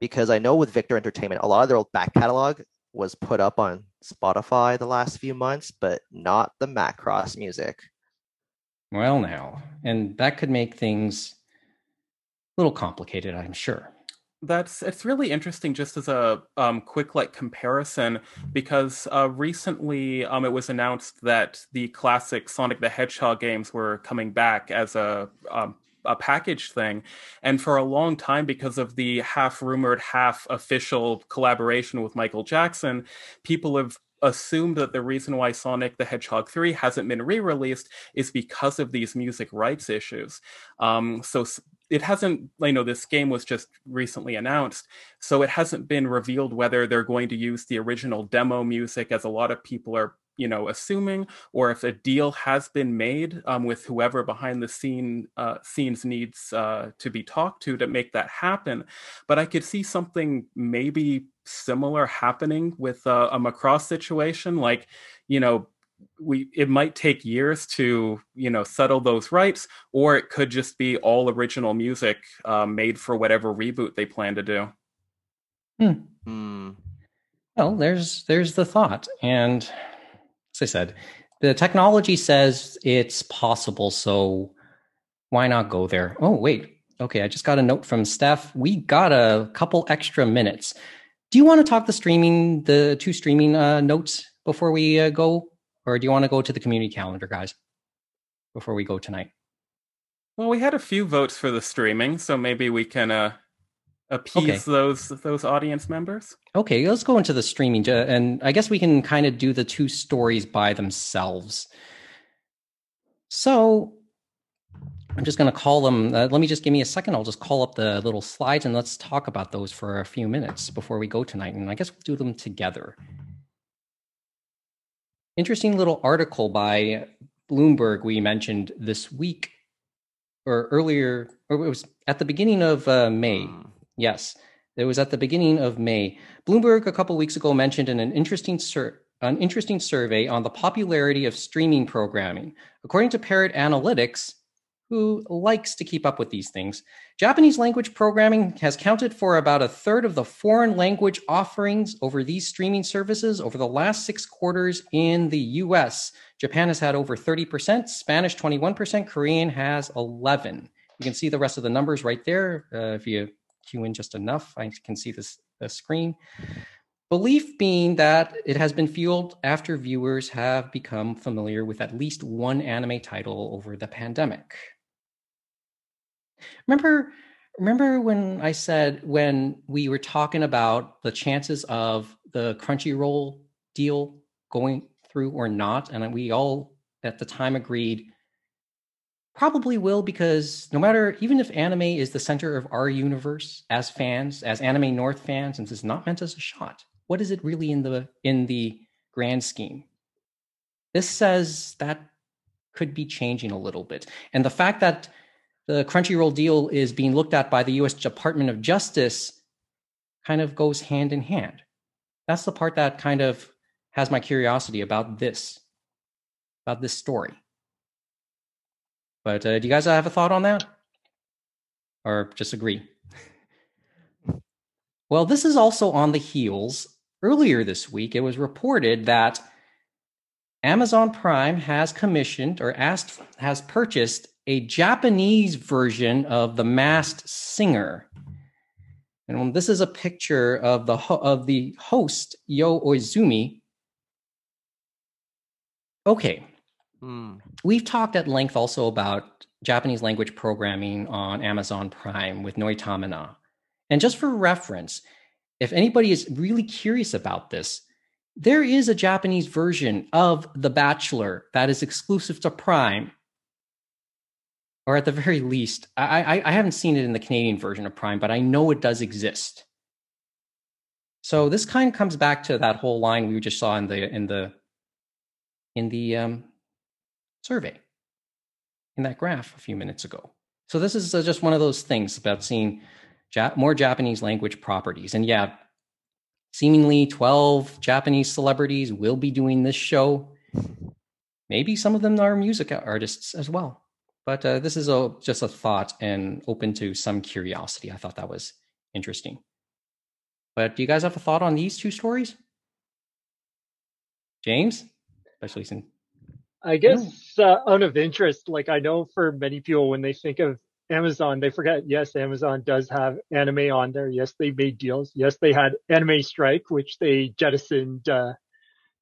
because I know with Victor Entertainment, a lot of their old back catalog was put up on Spotify the last few months, but not the Macross music. Well, now, and that could make things a little complicated, I'm sure. That's it's really interesting just as a um, quick like comparison, because uh, recently um, it was announced that the classic Sonic the Hedgehog games were coming back as a um, a package thing. And for a long time, because of the half rumored, half official collaboration with Michael Jackson, people have assumed that the reason why Sonic the Hedgehog three hasn't been re-released is because of these music rights issues. Um, so it hasn't, you know, this game was just recently announced, so it hasn't been revealed whether they're going to use the original demo music, as a lot of people are you know, assuming, or if a deal has been made um, with whoever behind the scene uh, scenes needs uh, to be talked to to make that happen. But I could see something maybe similar happening with uh, a Macross situation. Like, you know, we it might take years to, you know, settle those rights, or it could just be all original music uh, made for whatever reboot they plan to do. Hmm. Hmm. Well, there's there's the thought. And as I said, the technology says it's possible, so why not go there? Oh, wait. Okay, I just got a note from Steph. We got a couple extra minutes. Do you want to talk the streaming, the two streaming uh, notes before we uh, go? Or do you want to go to the community calendar, guys, before we go tonight? Well, we had a few votes for the streaming, so maybe we can... Uh... appease okay. those those audience members. Okay, let's go into the streaming, and I guess we can kind of do the two stories by themselves. So I'm just going to call them. Uh, let me just give me a second. I'll just call up the little slides, and let's talk about those for a few minutes before we go tonight. And I guess we'll do them together. Interesting little article by Bloomberg we mentioned this week, or earlier, or it was at the beginning of uh, May. Yes, it was at the beginning of May. Bloomberg a couple weeks ago mentioned in an interesting sur- an interesting survey on the popularity of streaming programming. According to Parrot Analytics, who likes to keep up with these things, Japanese language programming has counted for about a third of the foreign language offerings over these streaming services over the last six quarters in the U S. Japan has had over thirty percent, Spanish twenty-one percent, Korean has eleven percent. You can see the rest of the numbers right there uh, if you... cue in just enough. I can see this the screen. Belief being that it has been fueled after viewers have become familiar with at least one anime title over the pandemic. Remember, remember when I said when we were talking about the chances of the Crunchyroll deal going through or not, and we all at the time agreed probably will, because no matter, even if anime is the center of our universe as fans, as Anime North fans, and this is not meant as a shot, what is it really in the in the grand scheme? This says that could be changing a little bit. And the fact that the Crunchyroll deal is being looked at by the U S Department of Justice kind of goes hand in hand. That's the part that kind of has my curiosity about this, about this story. But uh, do you guys have a thought on that? Or just agree? Well, this is also on the heels. Earlier this week, it was reported that Amazon Prime has commissioned or asked, has purchased a Japanese version of The Masked Singer. And this is a picture of the ho- of the host, Yo Oizumi. Okay. Mm. We've talked at length also about Japanese language programming on Amazon Prime with Noitamina. And just for reference, if anybody is really curious about this, there is a Japanese version of The Bachelor that is exclusive to Prime. Or at the very least, I, I, I haven't seen it in the Canadian version of Prime, but I know it does exist. So this kind of comes back to that whole line we just saw in the in the in the um, survey in that graph a few minutes ago. So this is just one of those things about seeing Jap- more Japanese language properties. And yeah, seemingly twelve Japanese celebrities will be doing this show. Maybe some of them are music artists as well. But uh, this is a, just a thought and open to some curiosity. I thought that was interesting. But do you guys have a thought on these two stories? James, especially since I guess uh, out of interest, like I know for many people when they think of Amazon, they forget, yes, Amazon does have anime on there. Yes, they made deals. Yes, they had Anime Strike, which they jettisoned uh,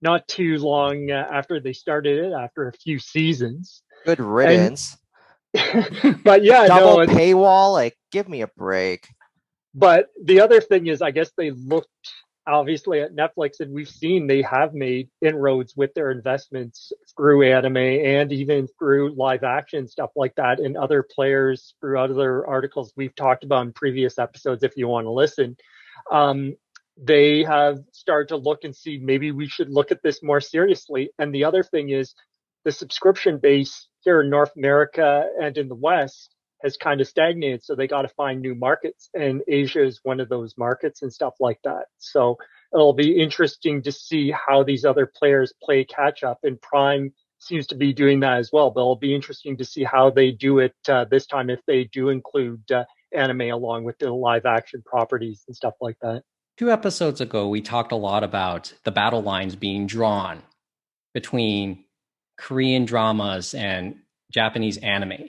not too long uh, after they started it, after a few seasons. Good riddance. And, but yeah, Double no, paywall, like give me a break. But the other thing is, I guess they looked obviously at Netflix, and we've seen they have made inroads with their investments through anime and even through live action stuff like that, and other players through other articles we've talked about in previous episodes if you want to listen. Um, they have started to look and see, maybe we should look at this more seriously. And the other thing is the subscription base here in North America and in the West has kind of stagnated. So they got to find new markets, and Asia is one of those markets and stuff like that. So it'll be interesting to see how these other players play catch up, and Prime seems to be doing that as well. But it'll be interesting to see how they do it uh, this time, if they do include uh, anime along with the live action properties and stuff like that. Two episodes ago, we talked a lot about the battle lines being drawn between Korean dramas and Japanese anime.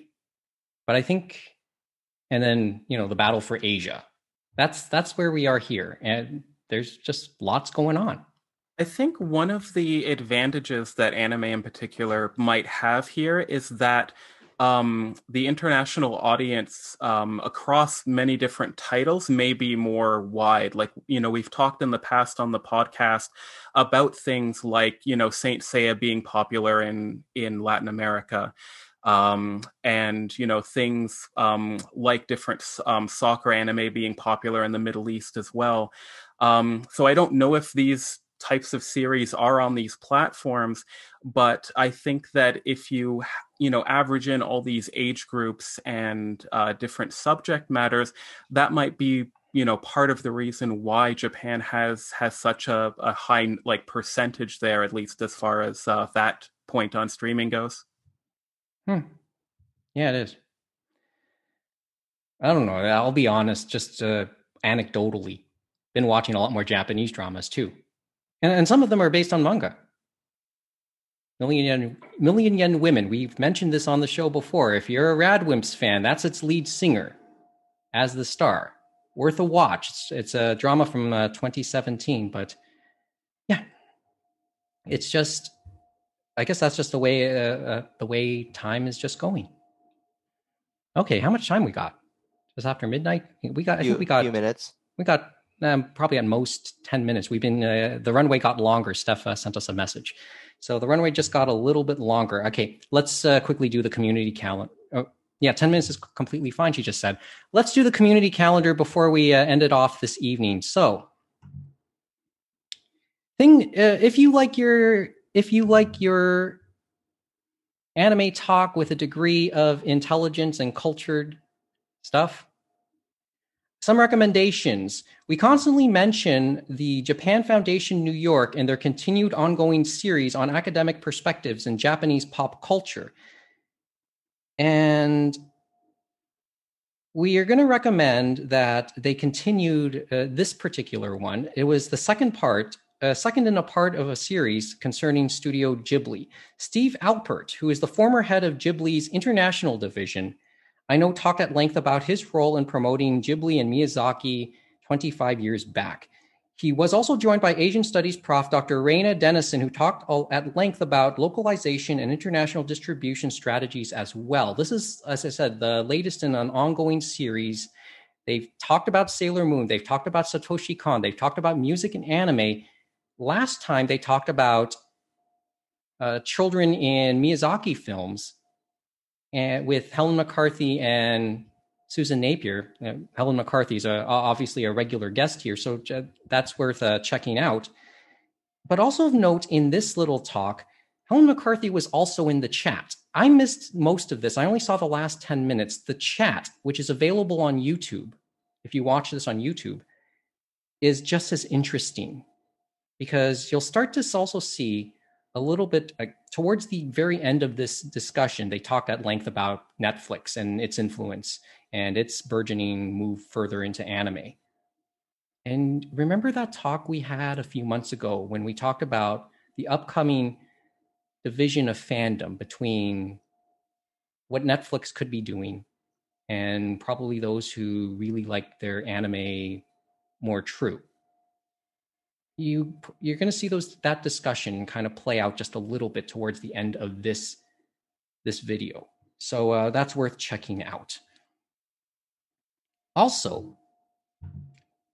But I think, and then, you know, the battle for Asia, that's that's where we are here. And there's just lots going on. I think one of the advantages that anime in particular might have here is that um, the international audience um, across many different titles may be more wide. Like, you know, we've talked in the past on the podcast about things like, you know, Saint Seiya being popular in, in Latin America. Um, and, you know, things um, like different um, soccer anime being popular in the Middle East as well. Um, so I don't know if these types of series are on these platforms, but I think that if you, you know, average in all these age groups and uh, different subject matters, that might be, you know, part of the reason why Japan has has such a, a high, like, percentage there, at least as far as uh, that point on streaming goes. Hmm. Yeah, it is. I don't know. I'll be honest, just uh, anecdotally, been watching a lot more Japanese dramas too. And, and some of them are based on manga. Million Yen, Million Yen Women. We've mentioned this on the show before. If you're a Radwimps fan, that's its lead singer as the star. Worth a watch. It's, it's a drama from uh, twenty seventeen, but yeah, it's just, I guess that's just the way uh, uh, the way time is just going. Okay, how much time we got? Just after midnight, we got. I few, think we got few minutes. We got um, probably at most ten minutes. We've been uh, the runway got longer. Steph uh, sent us a message, so the runway just got a little bit longer. Okay, let's uh, quickly do the community calendar. Oh, yeah, ten minutes is completely fine. She just said, "Let's do the community calendar before we uh, end it off this evening." So, thing uh, if you like your. If you like your anime talk with a degree of intelligence and cultured stuff, some recommendations. We constantly mention the Japan Foundation New York and their continued ongoing series on academic perspectives in Japanese pop culture. And we are going to recommend that they continued uh, this particular one. It was the second part Uh, second in a part of a series concerning Studio Ghibli. Steve Alpert, who is the former head of Ghibli's international division, I know talked at length about his role in promoting Ghibli and Miyazaki twenty-five years back. He was also joined by Asian Studies prof Doctor Raina Dennison, who talked all at length about localization and international distribution strategies as well. This is, as I said, the latest in an ongoing series. They've talked about Sailor Moon. They've talked about Satoshi Kon. They've talked about music and anime. Last time they talked about uh, children in Miyazaki films, and with Helen McCarthy and Susan Napier. Uh, Helen McCarthy is obviously a regular guest here, so uh, that's worth uh, checking out. But also of note in this little talk, Helen McCarthy was also in the chat. I missed most of this. I only saw the last ten minutes. The chat, which is available on YouTube, if you watch this on YouTube, is just as interesting, because you'll start to also see a little bit uh, towards the very end of this discussion, they talked at length about Netflix and its influence and its burgeoning move further into anime. And remember that talk we had a few months ago when we talked about the upcoming division of fandom between what Netflix could be doing and probably those who really like their anime more true. You, you're going to see those that discussion kind of play out just a little bit towards the end of this, this video. So uh, that's worth checking out. Also,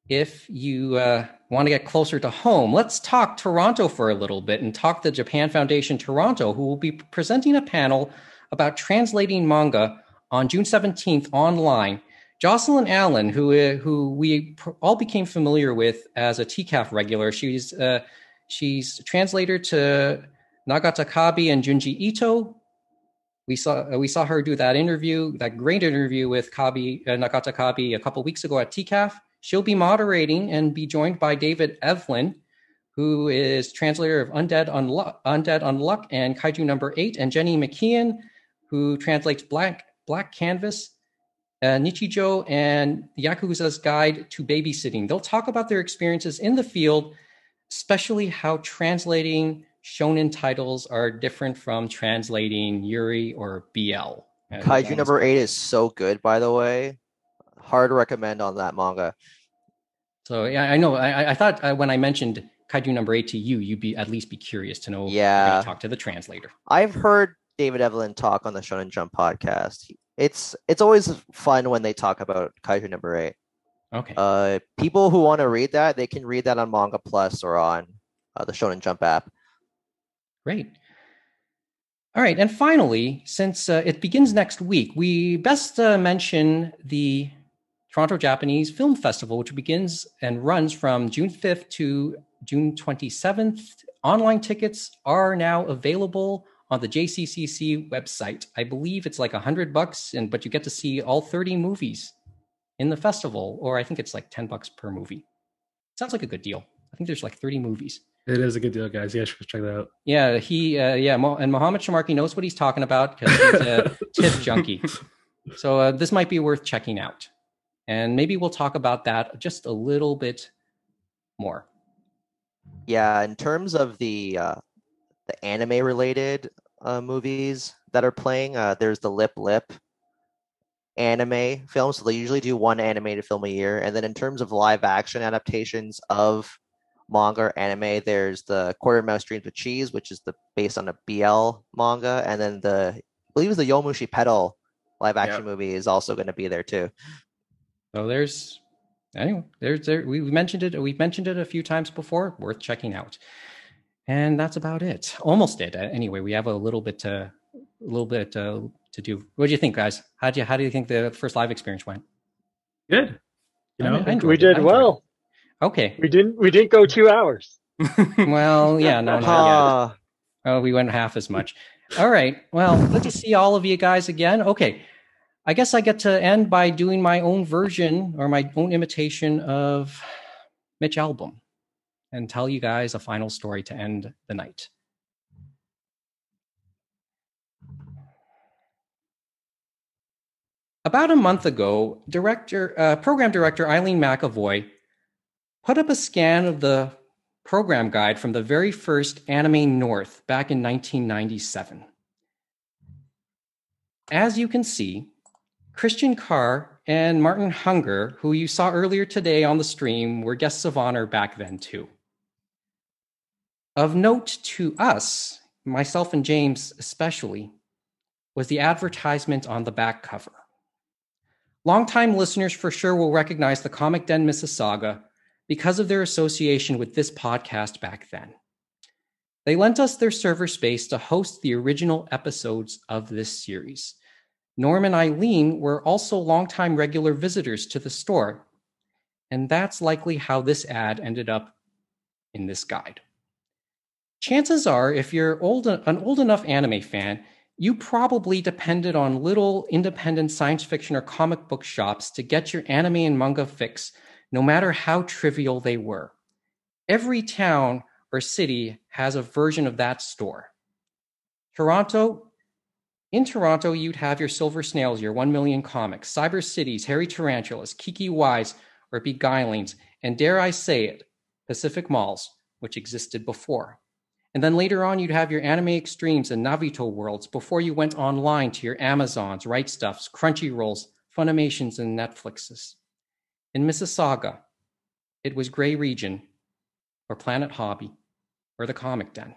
if you uh, want to get closer to home, let's talk Toronto for a little bit and talk the Japan Foundation Toronto, who will be presenting a panel about translating manga on June seventeenth online Jocelyn Allen, who uh, who we pr- all became familiar with as a T C A F regular. She's uh, she's a translator to Nagata Kabi and Junji Ito. We saw uh, we saw her do that interview, that great interview with Kabi, uh, Nagata Kabi a couple weeks ago at T C A F. She'll be moderating and be joined by David Evelyn, who is translator of Undead Unluck, Undead Unluck and Kaiju Number eight, and Jenny McKeon, who translates Black Black Canvas, uh, Nichijo, and Yakuza's Guide to Babysitting. They'll talk about their experiences in the field, especially how translating shonen titles are different from translating Yuri or B L. Kaiju Number eight is so good, by the way. Hard recommend on that manga. So yeah, I know. I, I thought uh, when I mentioned Kaiju Number eight to you, you'd be at least be curious to know. Yeah, to talk to the translator. I've heard David Evelyn talk on the Shonen Jump podcast. It's it's always fun when they talk about Kaiju Number eight. Okay. Uh, people who want to read that, they can read that on Manga Plus or on uh, the Shonen Jump app. Great. All right, and finally, since uh, it begins next week, we best uh, mention the Toronto Japanese Film Festival, which begins and runs from June fifth to June twenty-seventh. Online tickets are now available on the J C C C website. I believe it's like one hundred bucks, and but you get to see all thirty movies in the festival, or I think it's like ten bucks per movie. Sounds like a good deal. I think there's like thirty movies. It is a good deal, guys. Yeah, check that out. Yeah, he, uh, yeah, Mo- and Mohammed Shamarki knows what he's talking about because he's a tip junkie. So uh, this might be worth checking out. And maybe we'll talk about that just a little bit more. Yeah, in terms of the uh, the anime-related uh, movies that are playing, uh, there's the Lip Lip anime film. So they usually do one animated film a year. And then in terms of live-action adaptations of manga or anime, there's the Quarter Mouse Dreams with Cheese, which is the based on a B L manga. And then the, I believe it's the Yomushi Pedal live-action yep. movie is also going to be there, too. So there's, anyway, there's, there, we mentioned it, we've mentioned it a few times before, worth checking out. And that's about it. Almost it. Anyway, we have a little bit to, a little bit uh, to do. What do you think, guys? How do you, how do you think the first live experience went? Good. You know, I, I we did well. It. Okay. We didn't, we didn't go two hours. Well, yeah, no, not yet. Oh, we went half as much. All right. Well, good to see all of you guys again. Okay. I guess I get to end by doing my own version or my own imitation of Mitch Albom and tell you guys a final story to end the night. About a month ago, director, uh, program director Eileen McAvoy put up a scan of the program guide from the very first Anime North back in nineteen ninety-seven. As you can see, Christian Carr and Martin Hunger, who you saw earlier today on the stream, were guests of honor back then too. Of note to us, myself and James especially, was the advertisement on the back cover. Longtime listeners for sure will recognize the Comic Den Mississauga because of their association with this podcast back then. They lent us their server space to host the original episodes of this series. Norm and Eileen were also longtime regular visitors to the store, and that's likely how this ad ended up in this guide. Chances are, if you're old, an old enough anime fan, you probably depended on little independent science fiction or comic book shops to get your anime and manga fix, no matter how trivial they were. Every town or city has a version of that store. Toronto... In Toronto, you'd have your Silver Snails, your one million Comics, Cyber Cities, Harry Tarantulas, Kiki Wise, or Beguilings, and dare I say it, Pacific Malls, which existed before. And then later on, you'd have your Anime Extremes and Navito Worlds before you went online to your Amazons, Right Stuffs, Crunchyrolls, Funimations, and Netflixes. In Mississauga, it was Grey Region, or Planet Hobby, or the Comic Den.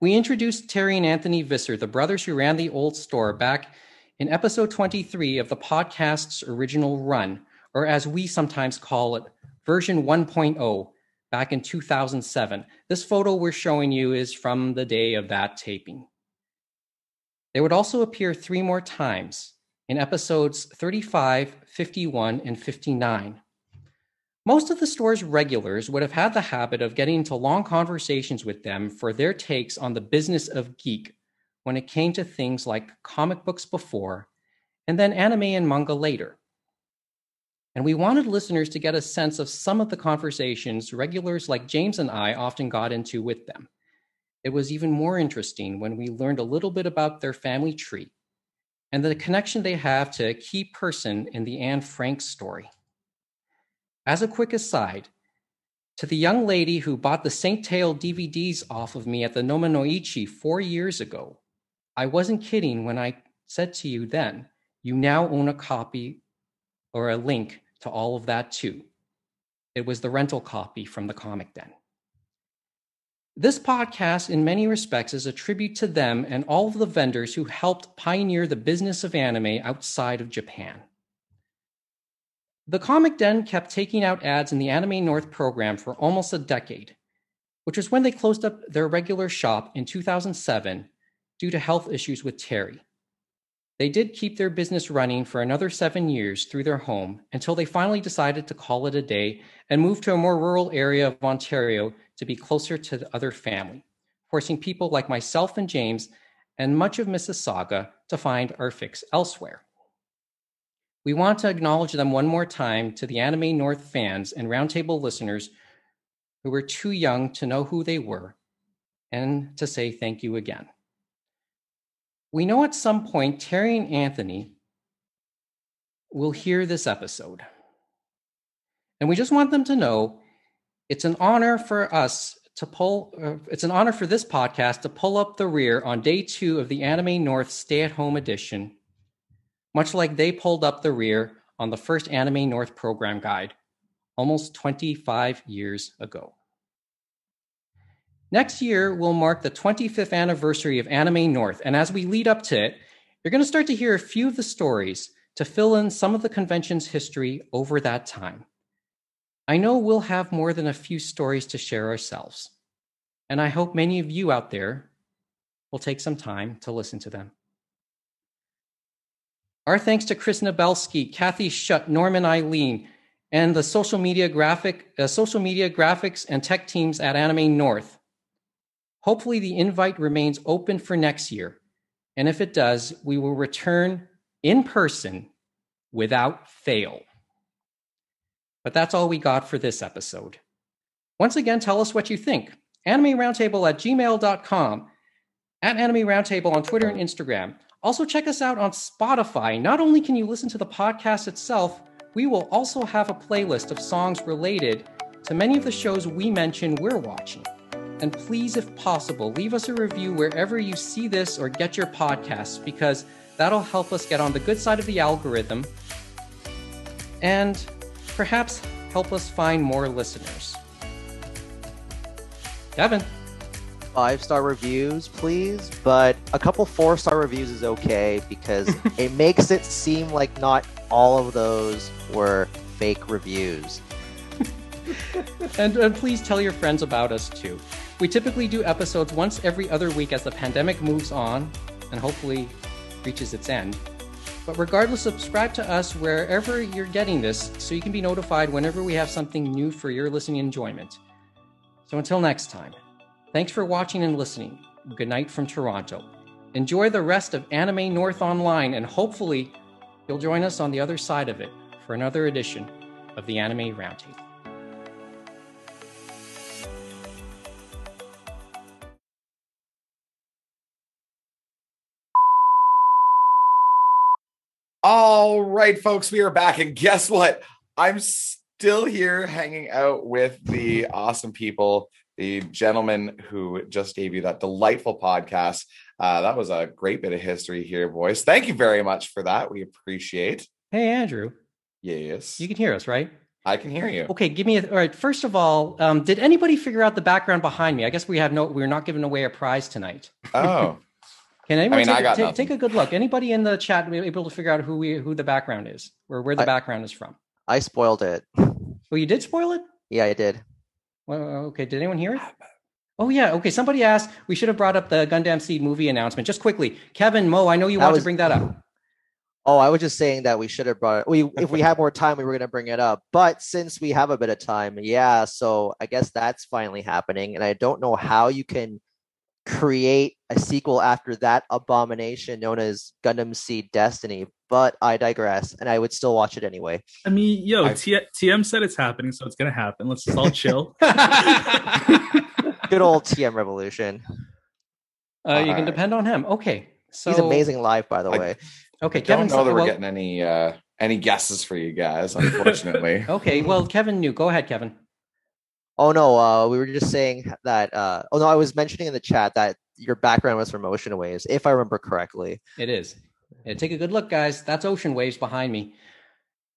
We introduced Terry and Anthony Visser, the brothers who ran the old store, back in episode twenty-three of the podcast's original run, or as we sometimes call it, version one point oh, back in two thousand seven. This photo we're showing you is from the day of that taping. They would also appear three more times in episodes thirty-five, fifty-one, and fifty-nine. Most of the store's regulars would have had the habit of getting into long conversations with them for their takes on the business of geek when it came to things like comic books before, and then anime and manga later. And we wanted listeners to get a sense of some of the conversations regulars like James and I often got into with them. It was even more interesting when we learned a little bit about their family tree and the connection they have to a key person in the Anne Frank story. As a quick aside, to the young lady who bought the Saint Tail D V Ds off of me at the Nomonoichi four years ago, I wasn't kidding when I said to you then, you now own a copy or a link to all of that too. It was the rental copy from the Comic Den. This podcast, in many respects, is a tribute to them and all of the vendors who helped pioneer the business of anime outside of Japan. The Comic Den kept taking out ads in the Anime North program for almost a decade, which was when they closed up their regular shop in two thousand seven due to health issues with Terry. They did keep their business running for another seven years through their home until they finally decided to call it a day and move to a more rural area of Ontario to be closer to the other family, forcing people like myself and James and much of Mississauga to find our fix elsewhere. We want to acknowledge them one more time to the Anime North fans and Roundtable listeners who were too young to know who they were, and to say thank you again. We know at some point Terry and Anthony will hear this episode, and we just want them to know it's an honor for us to pull, uh, it's an honor for this podcast to pull up the rear on day two of the Anime North stay-at-home edition, much like they pulled up the rear on the first Anime North program guide almost twenty-five years ago. Next year will mark the twenty-fifth anniversary of Anime North, and as we lead up to it, you're going to start to hear a few of the stories to fill in some of the convention's history over that time. I know we'll have more than a few stories to share ourselves, and I hope many of you out there will take some time to listen to them. Our thanks to Chris Nabelski, Kathy Schutt, Norman Eileen, and the social media graphic, uh, social media graphics and tech teams at Anime North. Hopefully the invite remains open for next year. And if it does, we will return in person without fail. But that's all we got for this episode. Once again, tell us what you think. Anime Roundtable at gmail dot com, at Anime Roundtable on Twitter and Instagram. Also, check us out on Spotify. Not only can you listen to the podcast itself, we will also have a playlist of songs related to many of the shows we mention we're watching. And please, if possible, leave us a review wherever you see this or get your podcasts, because that'll help us get on the good side of the algorithm and perhaps help us find more listeners. Kevin. Five-star reviews, please, but a couple four-star reviews is okay, because it makes it seem like not all of those were fake reviews. and, and please tell your friends about us, too. We typically do episodes once every other week as the pandemic moves on and hopefully reaches its end. But regardless, subscribe to us wherever you're getting this so you can be notified whenever we have something new for your listening enjoyment. So until next time, thanks for watching and listening. Good night from Toronto. Enjoy the rest of Anime North Online, and hopefully you'll join us on the other side of it for another edition of the Anime Roundtable. All right, folks, we are back, and guess what? I'm still here hanging out with the awesome people. The gentleman who just gave you that delightful podcast. Uh, that was a great bit of history here, boys. Thank you very much for that. We appreciate. Hey, Andrew. Yes. You can hear us, right? I can hear you. Okay, give me a... All right, first of all, um, did anybody figure out the background behind me? I guess we have no... We're not giving away a prize tonight. Oh. Can anyone I mean, take, I got take, take a good look? Anybody in the chat able to figure out who we who the background is? Or where the I, background is from? I spoiled it. Oh, you did spoil it? Yeah, I did. Well, okay, did anyone hear it? Oh, yeah. Okay, somebody asked, we should have brought up the Gundam Seed movie announcement. Just quickly, Kevin, Mo, I know you that wanted was, to bring that up. Oh, I was just saying that we should have brought it. We, if we had more time, we were going to bring it up. But since we have a bit of time, yeah, so I guess that's finally happening. And I don't know how you can create a sequel after that abomination known as Gundam Seed Destiny. But I digress, and I would still watch it anyway. I mean, yo, I... T- TM said it's happening, so it's going to happen. Let's just all chill. Good old T M Revolution. Uh, you can right. depend on him. Okay. So... He's amazing live, by the I... way. Okay, I Kevin. Don't know that we're well, getting any uh, any guesses for you guys, unfortunately. Okay, well, Kevin knew. Go ahead, Kevin. Oh no, uh, we were just saying that. Uh, oh no, I was mentioning in the chat that your background was from Ocean Waves, if I remember correctly. It is. And take a good look, guys. That's Ocean Waves behind me.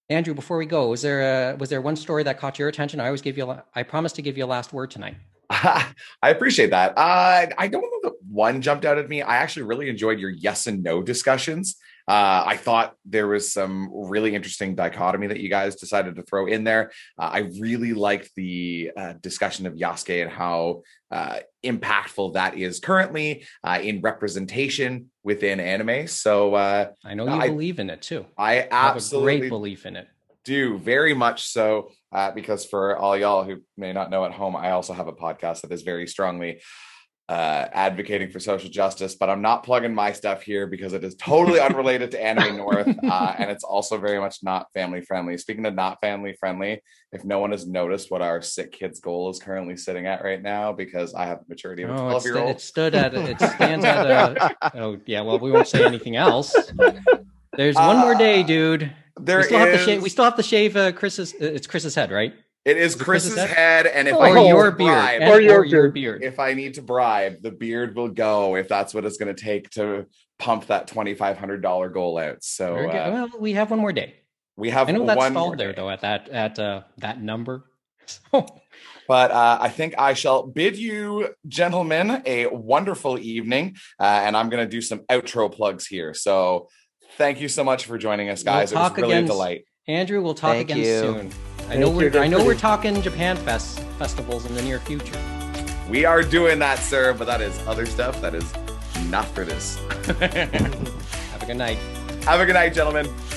Andrew, before we go, was there a, was there one story that caught your attention? I always give you. A, I promise to give you a last word tonight. I appreciate that. Uh, I don't know that one jumped out at me. I actually really enjoyed your yes and no discussions. Uh, I thought there was some really interesting dichotomy that you guys decided to throw in there. Uh, I really liked the uh, discussion of Yasuke and how uh, impactful that is currently uh, in representation within anime. So uh, I know you I, believe in it too. I absolutely have a great belief in it. Do very much so uh, because for all y'all who may not know at home, I also have a podcast that is very strongly Uh, advocating for social justice, but I'm not plugging my stuff here because it is totally unrelated to Anime North, uh, and it's also very much not family friendly. Speaking of not family friendly, if no one has noticed what our sick kids goal is currently sitting at right now, because I have the maturity of a twelve year old, it stood at it stands at a, oh yeah, well we won't say anything else. There's one uh, more day, dude. There we still is... have to shave. We still have to shave uh, Chris's. It's Chris's head, right? It is Chris's, Chris's head, head, and if oh, I need your to bribe, beard. Or your, your beard, if I need to bribe, the beard will go. If that's what it's going to take to pump that twenty-five hundred dollars goal out. So, uh, well, we have one more day. We have. I know that's stalled there though at that at uh, that number. But uh, I think I shall bid you, gentlemen, a wonderful evening, uh, and I'm going to do some outro plugs here. So, thank you so much for joining us, guys. We'll it was really again, a delight. Andrew, we'll talk thank again you. soon. I know Thank we're I know we're talking Japan Fest festivals in the near future. We are doing that, sir, but that is other stuff that is not for this. Have a good night. Have a good night, gentlemen.